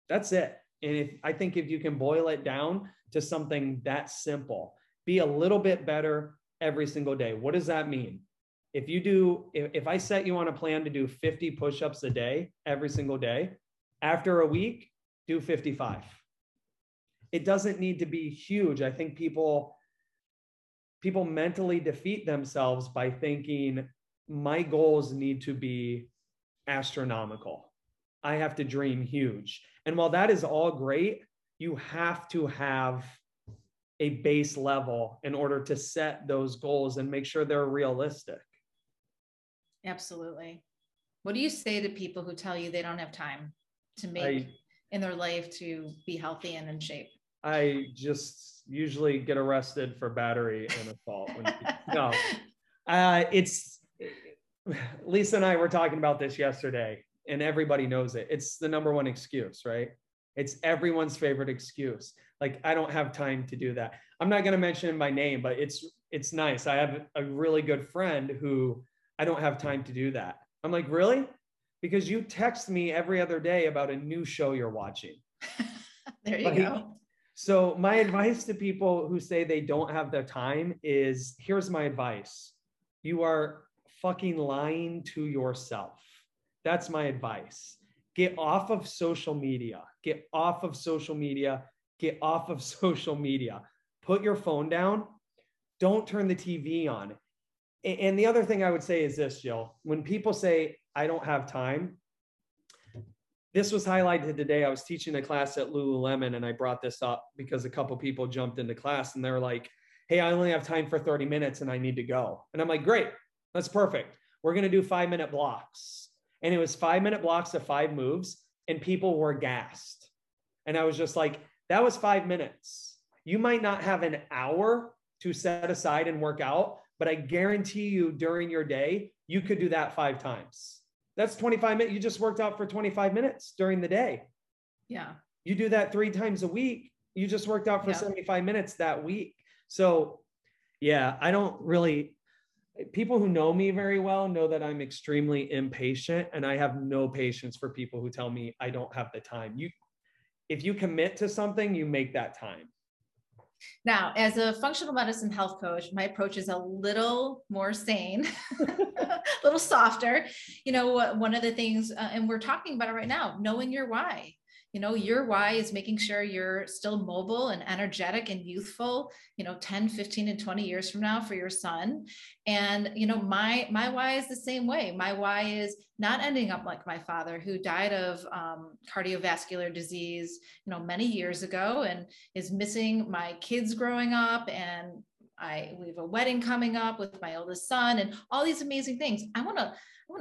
That's it. And I think if you can boil it down to something that simple, be a little bit better every single day. What does that mean? If you do, if I set you on a plan to do 50 push-ups a day, every single day, after a week, do 55. It doesn't need to be huge. I think people mentally defeat themselves by thinking my goals need to be astronomical. I have to dream huge. And while that is all great, you have to have a base level in order to set those goals and make sure they're realistic. Absolutely. What do you say to people who tell you they don't have time to make in their life to be healthy and in shape? I just usually get arrested for battery and assault. Lisa and I were talking about this yesterday, and everybody knows it. It's the number one excuse, right? It's everyone's favorite excuse. Like, I don't have time to do that. I'm not going to mention my name, but it's nice. I have a really good friend who, I don't have time to do that. I'm like, really? Because you text me every other day about a new show you're watching. There you go. So my advice to people who say they don't have the time is, here's my advice. You are fucking lying to yourself. That's my advice. Get off of social media. Get off of social media. Get off of social media. Put your phone down. Don't turn the TV on. And the other thing I would say is this, Jill, when people say, I don't have time, this was highlighted today. I was teaching a class at Lululemon, and I brought this up because a couple of people jumped into class and they're like, hey, I only have time for 30 minutes and I need to go. And I'm like, great, that's perfect. We're going to do 5-minute blocks. And it was 5-minute blocks of 5 moves, and people were gassed. And I was just like, that was 5 minutes. You might not have an hour to set aside and work out, but I guarantee you during your day, you could do that 5 times. That's 25 minutes. You just worked out for 25 minutes during the day. Yeah. You do that 3 times a week. You just worked out for 75 minutes that week. So yeah, I don't really... People who know me very well know that I'm extremely impatient, and I have no patience for people who tell me I don't have the time. If you commit to something, you make that time. Now, as a functional medicine health coach, my approach is a little more sane, a little softer. You know, one of the things, and we're talking about it right now, knowing your why. You know, your why is making sure you're still mobile and energetic and youthful, you know, 10, 15, and 20 years from now for your son. And, you know, my why is the same way. My why is not ending up like my father, who died of cardiovascular disease, you know, many years ago, and is missing my kids growing up. And we have a wedding coming up with my oldest son and all these amazing things. I want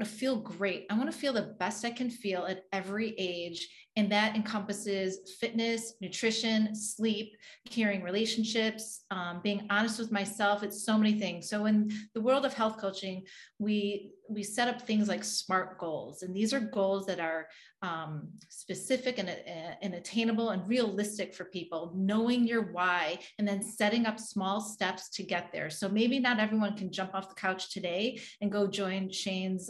to feel great. I want to feel the best I can feel at every age. And that encompasses fitness, nutrition, sleep, caring relationships, being honest with myself. It's so many things. So in the world of health coaching, we set up things like SMART goals. And these are goals that are specific and attainable and realistic for people, knowing your why, and then setting up small steps to get there. So maybe not everyone can jump off the couch today and go join Shane's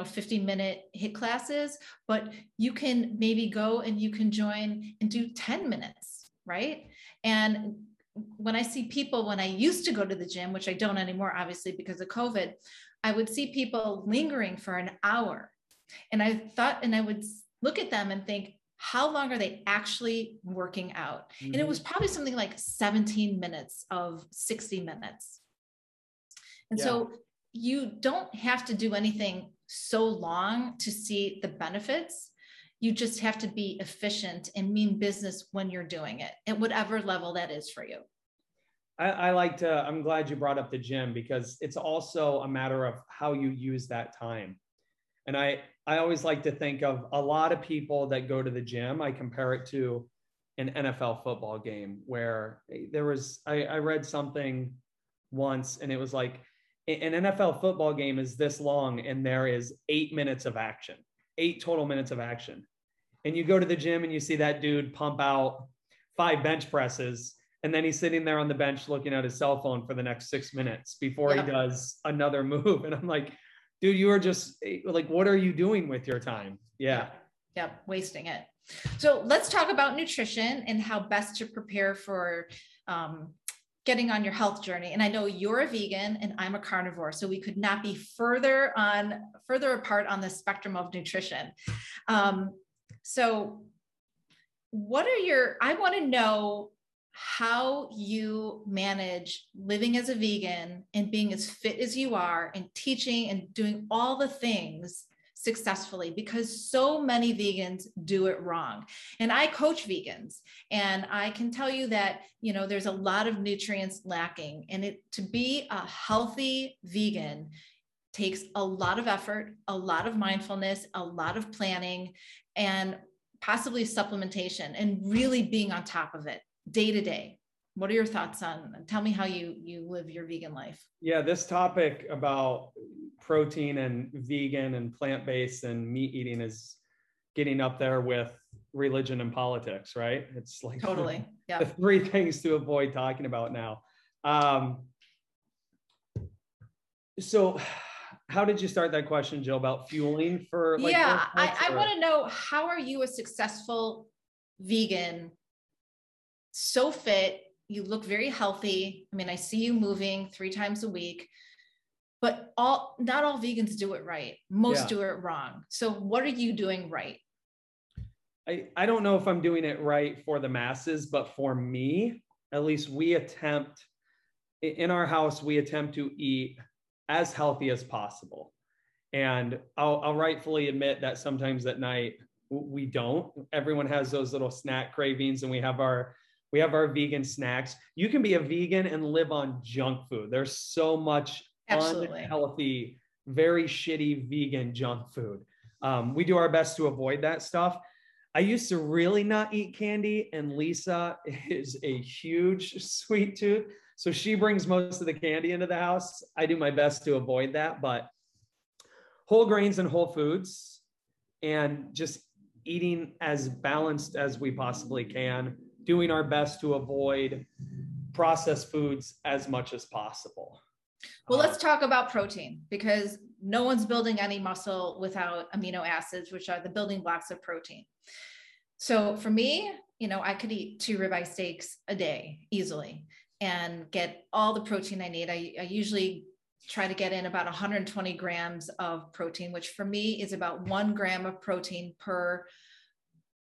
50-minute HIIT classes, but you can maybe go and you can join and do 10 minutes, right? And when I see people, when I used to go to the gym, which I don't anymore, obviously, because of COVID, I would see people lingering for an hour. And I would look at them and think, how long are they actually working out? Mm-hmm. And it was probably something like 17 minutes of 60 minutes. And so you don't have to do anything so long to see the benefits. You just have to be efficient and mean business when you're doing it at whatever level that is for you. I like to, I'm glad you brought up the gym, because it's also a matter of how you use that time. And I always like to think of a lot of people that go to the gym. I compare it to an NFL football game where there was, I read something once and it was like, an NFL football game is this long and there is 8 minutes of action, 8 total minutes of action. And you go to the gym and you see that dude pump out 5 bench presses. And then he's sitting there on the bench looking at his cell phone for the next 6 minutes before he does another move. And I'm like, dude, you are just like, what are you doing with your time? Wasting it. So let's talk about nutrition and how best to prepare for getting on your health journey. And I know you're a vegan and I'm a carnivore, so we could not be further apart on the spectrum of nutrition. So what are your, I want to know how you manage living as a vegan and being as fit as you are and teaching and doing all the things successfully, because so many vegans do it wrong. And I coach vegans and I can tell you that, you know, there's a lot of nutrients lacking, and it to be a healthy vegan takes a lot of effort, a lot of mindfulness, a lot of planning, and possibly supplementation, and really being on top of it day to day. What are your thoughts on, tell me how you live your vegan life? Yeah, this topic about protein and vegan and plant-based and meat eating is getting up there with religion and politics, right? It's like totally the 3 things to avoid talking about now. So how did you start that question, Jill, about fueling for like I want to know, how are you a successful vegan? So fit, you look very healthy. I mean, I see you moving 3 times a week, but not all vegans do it right. Most do it wrong. So what are you doing right? I don't know if I'm doing it right for the masses, but for me, at least we attempt, in our house, we attempt to eat as healthy as possible. And I'll rightfully admit that sometimes at night, we don't. Everyone has those little snack cravings, and we have our vegan snacks. You can be a vegan and live on junk food. There's so much unhealthy, very shitty vegan junk food. We do our best to avoid that stuff. I used to really not eat candy, and Lisa is a huge sweet tooth, so she brings most of the candy into the house. I do my best to avoid that, but whole grains and whole foods, and just eating as balanced as we possibly can, doing our best to avoid processed foods as much as possible. Well, let's talk about protein, because no one's building any muscle without amino acids, which are the building blocks of protein. So for me, you know, I could eat 2 ribeye steaks a day easily and get all the protein I need. I usually try to get in about 120 grams of protein, which for me is about 1 gram of protein per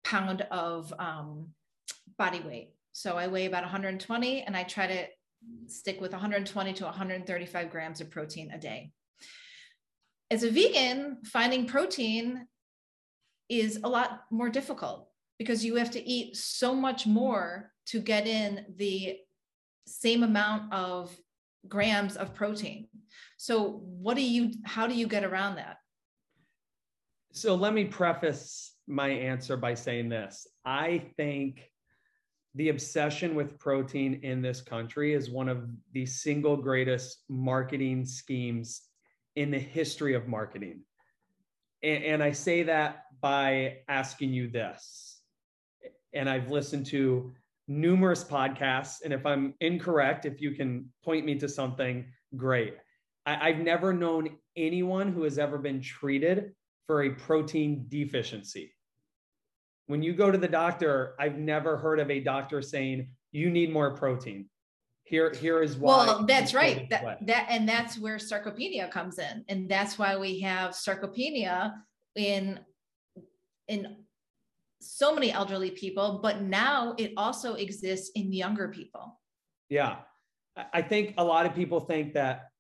pound of body weight. So I weigh about 120, and I try to stick with 120 to 135 grams of protein a day. As a vegan, finding protein is a lot more difficult because you have to eat so much more to get in the same amount of grams of protein. So how do you get around that? So let me preface my answer by saying this. I think the obsession with protein in this country is one of the single greatest marketing schemes in the history of marketing. And I say that by asking you this, and I've listened to numerous podcasts, and if I'm incorrect, if you can point me to something, great. I've never known anyone who has ever been treated for a protein deficiency. When you go to the doctor, I've never heard of a doctor saying, you need more protein. Here is why. Well, that's right. And that's where sarcopenia comes in. And that's why we have sarcopenia in so many elderly people, but now it also exists in younger people. Yeah. I think a lot of people think that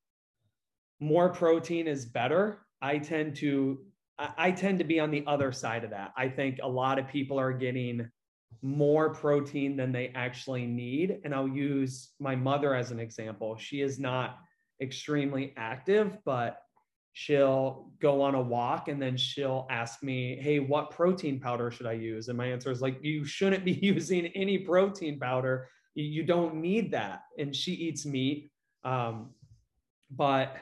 more protein is better. I tend to be on the other side of that. I think a lot of people are getting more protein than they actually need. And I'll use my mother as an example. She is not extremely active, but she'll go on a walk and then she'll ask me, hey, what protein powder should I use? And my answer is like, you shouldn't be using any protein powder. You don't need that. And she eats meat. But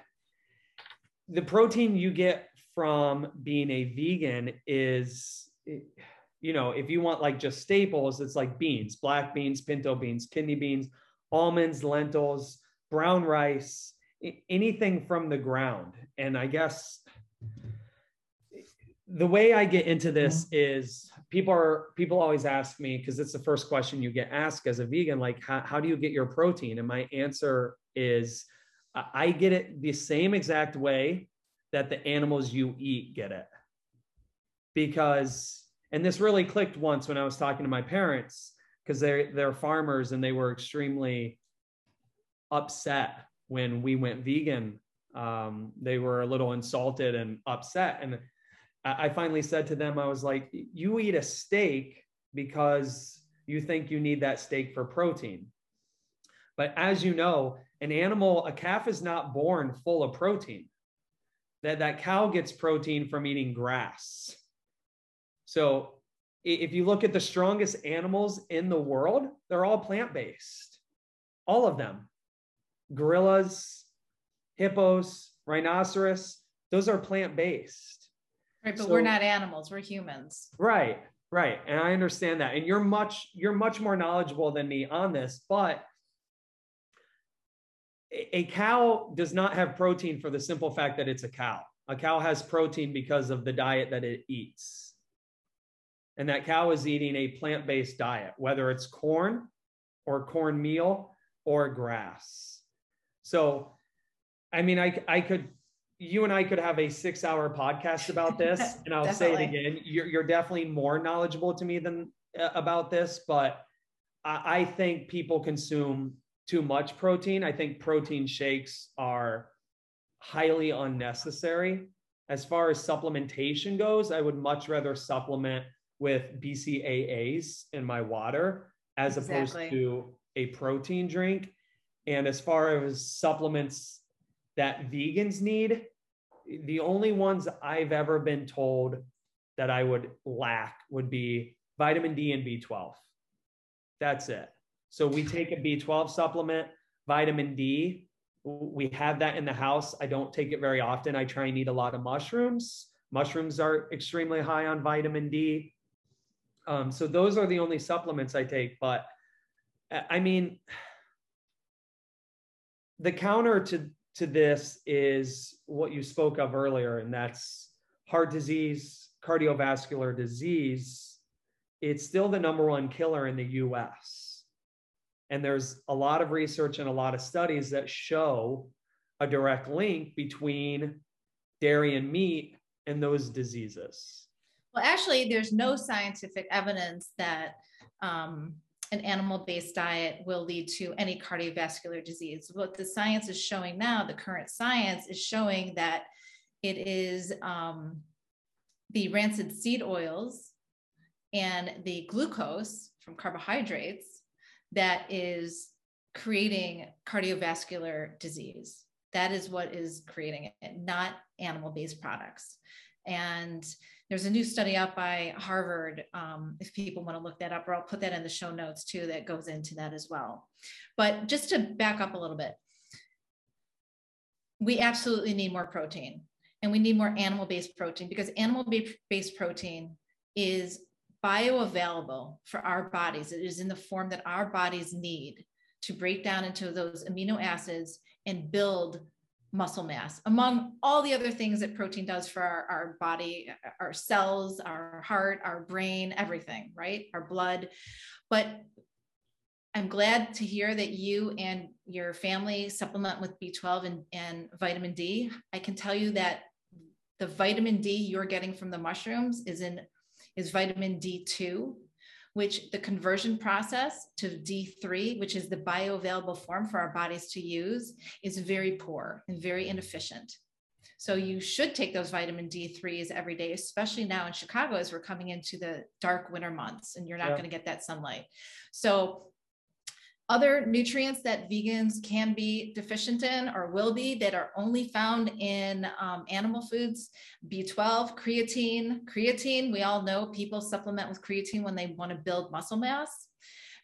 the protein you get from being a vegan is, you know, if you want like just staples, it's like beans, black beans, pinto beans, kidney beans, almonds, lentils, brown rice, anything from the ground. And I guess the way I get into this is people always ask me, because it's the first question you get asked as a vegan, like, how do you get your protein? And my answer is, I get it the same exact way that the animals you eat get it. Because, and this really clicked once when I was talking to my parents, because they're farmers and they were extremely upset when we went vegan. They were a little insulted and upset. And I finally said to them, I was like, you eat a steak because you think you need that steak for protein. But as you know, an animal, a calf is not born full of protein. That cow gets protein from eating grass. So if you look at the strongest animals in the world, they're all plant-based, all of them. Gorillas, hippos, rhinoceros, those are plant-based. Right, but so, we're not animals, we're humans. Right, right. And I understand that. And you're much more knowledgeable than me on this, but a cow does not have protein for the simple fact that it's a cow. A cow has protein because of the diet that it eats. And that cow is eating a plant-based diet, whether it's corn or cornmeal or grass. So, I mean, you and I could have a 6-hour podcast about this, and I'll say it again, you're definitely more knowledgeable to me than about this, but I think people consume too much protein. I think protein shakes are highly unnecessary. As far as supplementation goes, I would much rather supplement with BCAAs in my water as opposed to a protein drink. And as far as supplements that vegans need, the only ones I've ever been told that I would lack would be vitamin D and B12. That's it. So we take a B12 supplement, vitamin D. We have that in the house. I don't take it very often. I try and eat a lot of mushrooms. Mushrooms are extremely high on vitamin D. So those are the only supplements I take. But I mean, the counter to this is what you spoke of earlier, and that's heart disease, cardiovascular disease. It's still the #1 killer in the US. And there's a lot of research and a lot of studies that show a direct link between dairy and meat and those diseases. Well, actually, there's no scientific evidence that an animal-based diet will lead to any cardiovascular disease. What the science is showing now, the current science is showing that it is the rancid seed oils and the glucose from carbohydrates that is creating cardiovascular disease. That is what is creating it, not animal-based products. And there's a new study out by Harvard, if people want to look that up, or I'll put that in the show notes too, that goes into that as well. But just to back up a little bit, we absolutely need more protein, and we need more animal-based protein, because animal-based protein is bioavailable for our bodies. It is in the form that our bodies need to break down into those amino acids and build muscle mass, among all the other things that protein does for our body, our cells, our heart, our brain, everything, right? Our blood. But I'm glad to hear that you and your family supplement with B12 and vitamin D. I can tell you that the vitamin D you're getting from the mushrooms is in is vitamin D2, which the conversion process to D3, which is the bioavailable form for our bodies to use, is very poor and very inefficient. So you should take those vitamin D3s every day, especially now in Chicago as we're coming into the dark winter months and you're not going to get that sunlight. So other nutrients that vegans can be deficient in or will be that are only found in animal foods, B12, creatine. Creatine, we all know people supplement with creatine when they want to build muscle mass.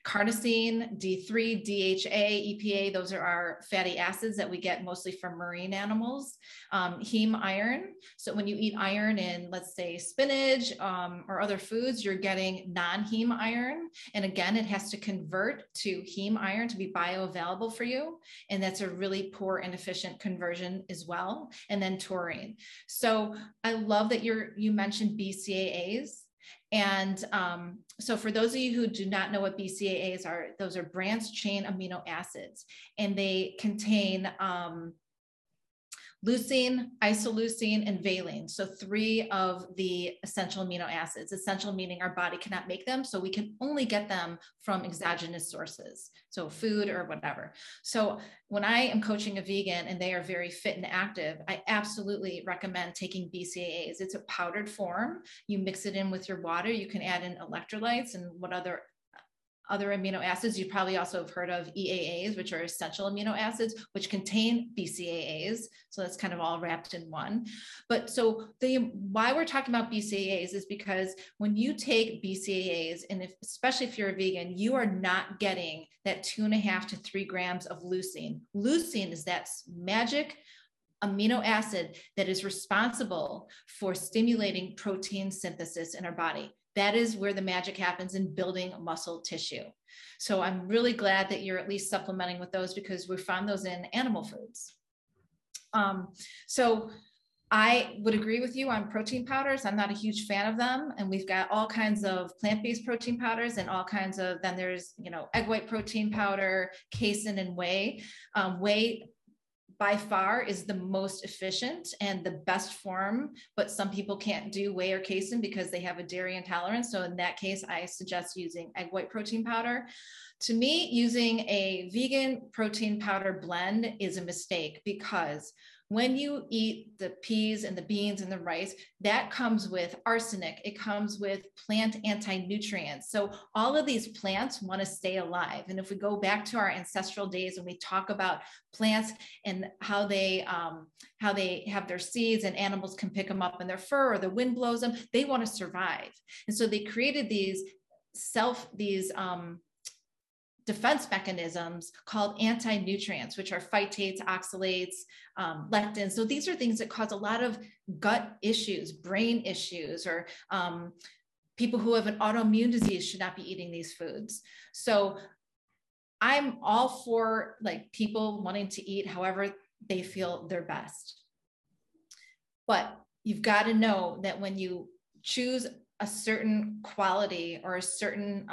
Carnosine, D3, DHA, EPA, those are our fatty acids that we get mostly from marine animals. Heme iron. So when you eat iron in, let's say, spinach or other foods, you're getting non-heme iron. And again, it has to convert to heme iron to be bioavailable for you. And that's a really poor, inefficient conversion as well. And then taurine. So I love that you mentioned BCAAs. And so for those of you who do not know what BCAAs are, those are branched chain amino acids, and they contain leucine, isoleucine, and valine. So three of the essential amino acids, essential meaning our body cannot make them. So we can only get them from exogenous sources. So food or whatever. So when I am coaching a vegan and they are very fit and active, I absolutely recommend taking BCAAs. It's a powdered form. You mix it in with your water. You can add in electrolytes and what other amino acids. You probably also have heard of EAAs, which are essential amino acids, which contain BCAAs. So that's kind of all wrapped in one. But so why we're talking about BCAAs is because when you take BCAAs, and especially if you're a vegan, you are not getting that 2.5 to 3 grams of leucine. Leucine is that magic amino acid that is responsible for stimulating protein synthesis in our body. That is where the magic happens in building muscle tissue. So I'm really glad that you're at least supplementing with those, because we found those in animal foods. So I would agree with you on protein powders. I'm not a huge fan of them. And we've got all kinds of plant-based protein powders and all kinds of, then there's, you know, egg white protein powder, casein, and whey. Whey by far is the most efficient and the best form, but some people can't do whey or casein because they have a dairy intolerance. So in that case, I suggest using egg white protein powder. To me, using a vegan protein powder blend is a mistake, because when you eat the peas and the beans and the rice, that comes with arsenic. It comes with plant anti-nutrients. So all of these plants want to stay alive. And if we go back to our ancestral days and we talk about plants and how they have their seeds and animals can pick them up in their fur or the wind blows them, they want to survive. And so they created these defense mechanisms called anti-nutrients, which are phytates, oxalates, lectins. So these are things that cause a lot of gut issues, brain issues, or people who have an autoimmune disease should not be eating these foods. So I'm all for like people wanting to eat however they feel their best. But you've got to know that when you choose a certain quality or a certain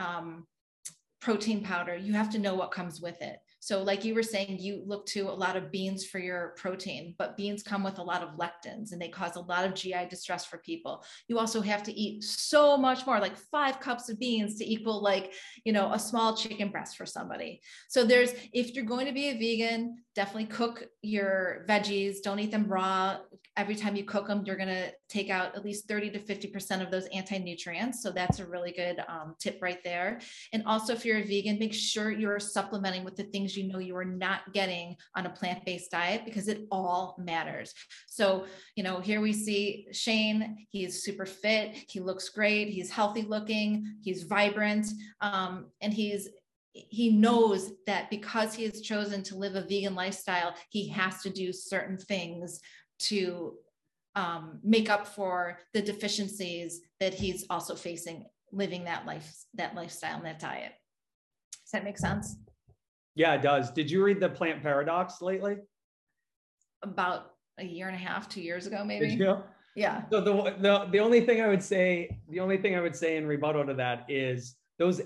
protein powder, you have to know what comes with it. So like you were saying, you look to a lot of beans for your protein, but beans come with a lot of lectins and they cause a lot of GI distress for people. You also have to eat so much more, like 5 cups of beans to equal like, you know, a small chicken breast for somebody. So there's, if you're going to be a vegan, definitely cook your veggies. Don't eat them raw. Every time you cook them, you're going to take out at least 30 to 50% of those anti-nutrients. So that's a really good tip right there. And also if you're a vegan, make sure you're supplementing with the things you know you are not getting on a plant-based diet, because it all matters. So, you know, here we see Shane, he is super fit. He looks great. He's healthy looking. He's vibrant. And he knows that because he has chosen to live a vegan lifestyle, he has to do certain things to make up for the deficiencies that he's also facing living that lifestyle and that diet. Does that make sense? Yeah, it does. Did you read the Plant Paradox lately? About a year and a half, 2 years ago, maybe. Did you? Yeah. So the only thing I would say, in rebuttal to that is the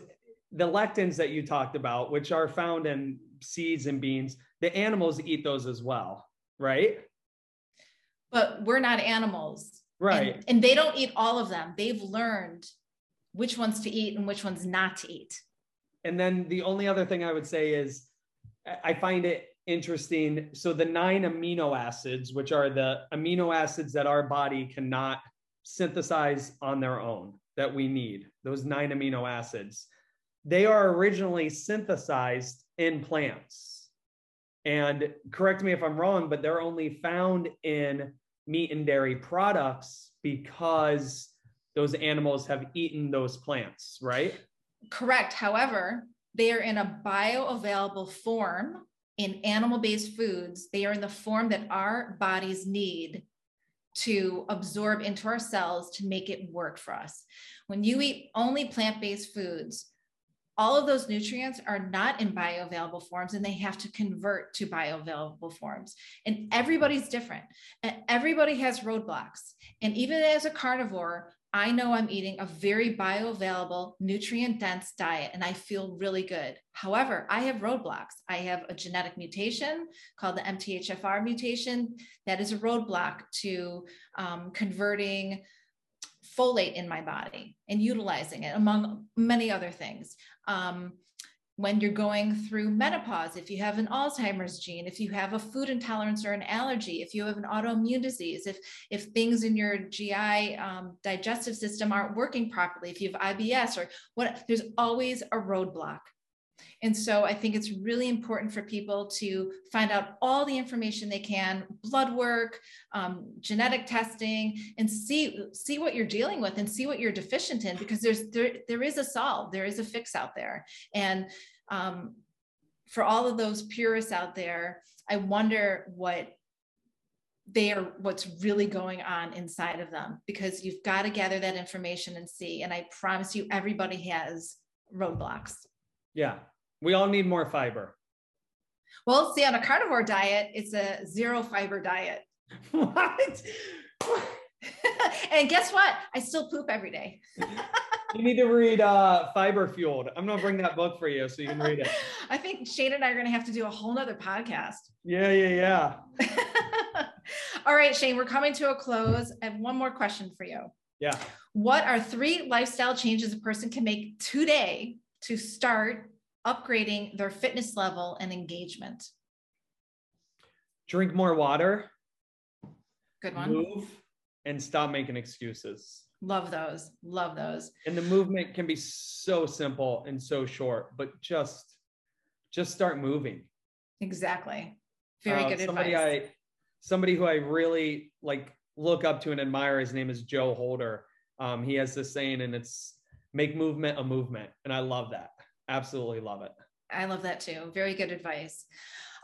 lectins that you talked about, which are found in seeds and beans, the animals eat those as well, right? But we're not animals. Right. And they don't eat all of them. They've learned which ones to eat and which ones not to eat. And then the only other thing I would say is I find it interesting. So the 9 amino acids, which are the amino acids that our body cannot synthesize on their own that we need, those 9 amino acids, they are originally synthesized in plants. And correct me if I'm wrong, but they're only found in meat and dairy products because those animals have eaten those plants, right? Correct. However, they are in a bioavailable form in animal-based foods. They are in the form that our bodies need to absorb into our cells to make it work for us. When you eat only plant-based foods, all of those nutrients are not in bioavailable forms, and they have to convert to bioavailable forms. And everybody's different. And everybody has roadblocks. And even as a carnivore, I know I'm eating a very bioavailable, nutrient-dense diet, and I feel really good. However, I have roadblocks. I have a genetic mutation called the MTHFR mutation that is a roadblock to converting folate in my body and utilizing it, among many other things. When you're going through menopause, if you have an Alzheimer's gene, if you have a food intolerance or an allergy, if you have an autoimmune disease, if things in your GI digestive system aren't working properly, if you have IBS or what, there's always a roadblock. And so I think it's really important for people to find out all the information they can, blood work, genetic testing, and see what you're dealing with and see what you're deficient in, because there is a solve, there is a fix out there. And for all of those purists out there, I wonder what's really going on inside of them, because you've got to gather that information and see. And I promise you, everybody has roadblocks. Yeah, we all need more fiber. Well, see, on a carnivore diet, it's a 0 fiber diet. What? And guess what? I still poop every day. You need to read Fiber Fueled. I'm going to bring that book for you so you can read it. I think Shane and I are going to have to do a whole nother podcast. Yeah. All right, Shane, we're coming to a close. I have one more question for you. Yeah. What are 3 lifestyle changes a person can make today to start upgrading their fitness level and engagement? Drink more water. Good one. Move and stop making excuses. Love those. And the movement can be so simple and so short, but just start moving. Exactly. Very good advice. Somebody who I really look up to and admire, his name is Joe Holder. He has this saying, and it's, make movement a movement. And I love that. Absolutely love it. I love that too. Very good advice.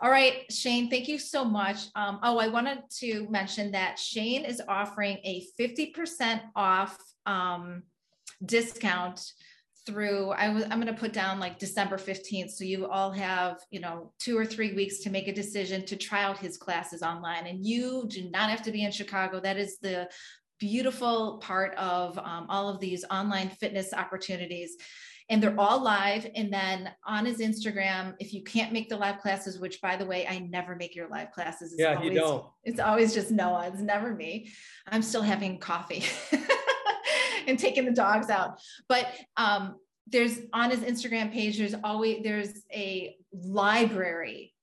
All right, Shane, thank you so much. I wanted to mention that Shane is offering a 50% off discount through, I'm going to put down December 15th. So you all have, 2 or 3 weeks to make a decision to try out his classes online. And you do not have to be in Chicago. That is the beautiful part of all of these online fitness opportunities. And they're all live. And then on his Instagram, if you can't make the live classes, which by the way, I never make your live classes. It's always, you don't. It's always just Noah. It's never me. I'm still having coffee and taking the dogs out. But there's on his Instagram page, there's a library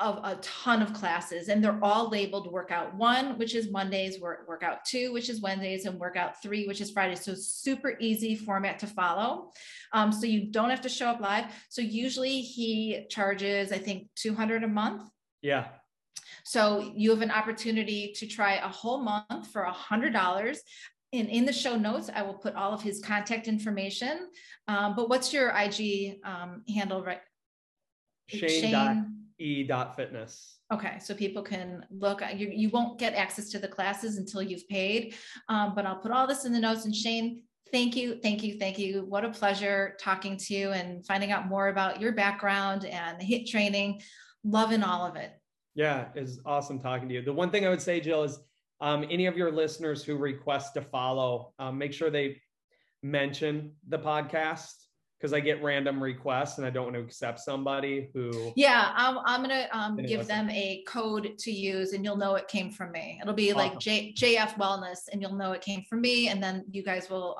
of a ton of classes, and they're all labeled workout 1, which is Mondays, workout 2, which is Wednesdays, and workout 3, which is Fridays. So super easy format to follow. So you don't have to show up live. So usually he charges, I think, $200 a month. Yeah. So you have an opportunity to try a whole month for $100. And in the show notes, I will put all of his contact information. But what's your IG handle? Right? Shane. E.fitness. Okay. So people can look, you won't get access to the classes until you've paid. But I'll put all this in the notes. And Shane, thank you. What a pleasure talking to you and finding out more about your background and the HIIT training. Loving all of it. Yeah. It's awesome talking to you. The one thing I would say, Jill, is any of your listeners who request to follow, make sure they mention the podcast, because I get random requests and I don't want to accept somebody who. Yeah, I'm going to give them a code to use, and you'll know it came from me. It'll be awesome. JF Wellness, and you'll know it came from me. And then you guys will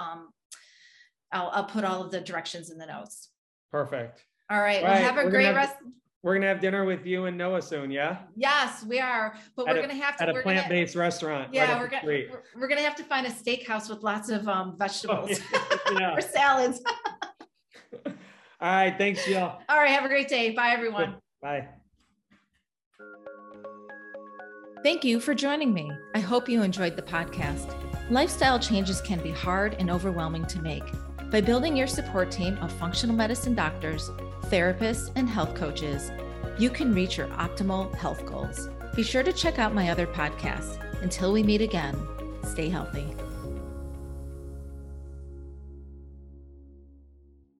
I'll put all of the directions in the notes. Perfect. All right. Well, have a great rest. We're going to have dinner with you and Noah soon. Yeah. Yes, we are. But we're going to have to, at a plant-based restaurant. Yeah. We're going to have to find a steakhouse with lots of vegetables or salads. All right. Thanks, Jill. All right. Have a great day. Bye, everyone. Bye. Thank you for joining me. I hope you enjoyed the podcast. Lifestyle changes can be hard and overwhelming to make. By building your support team of functional medicine doctors, therapists, and health coaches, you can reach your optimal health goals. Be sure to check out my other podcasts. Until we meet again, stay healthy.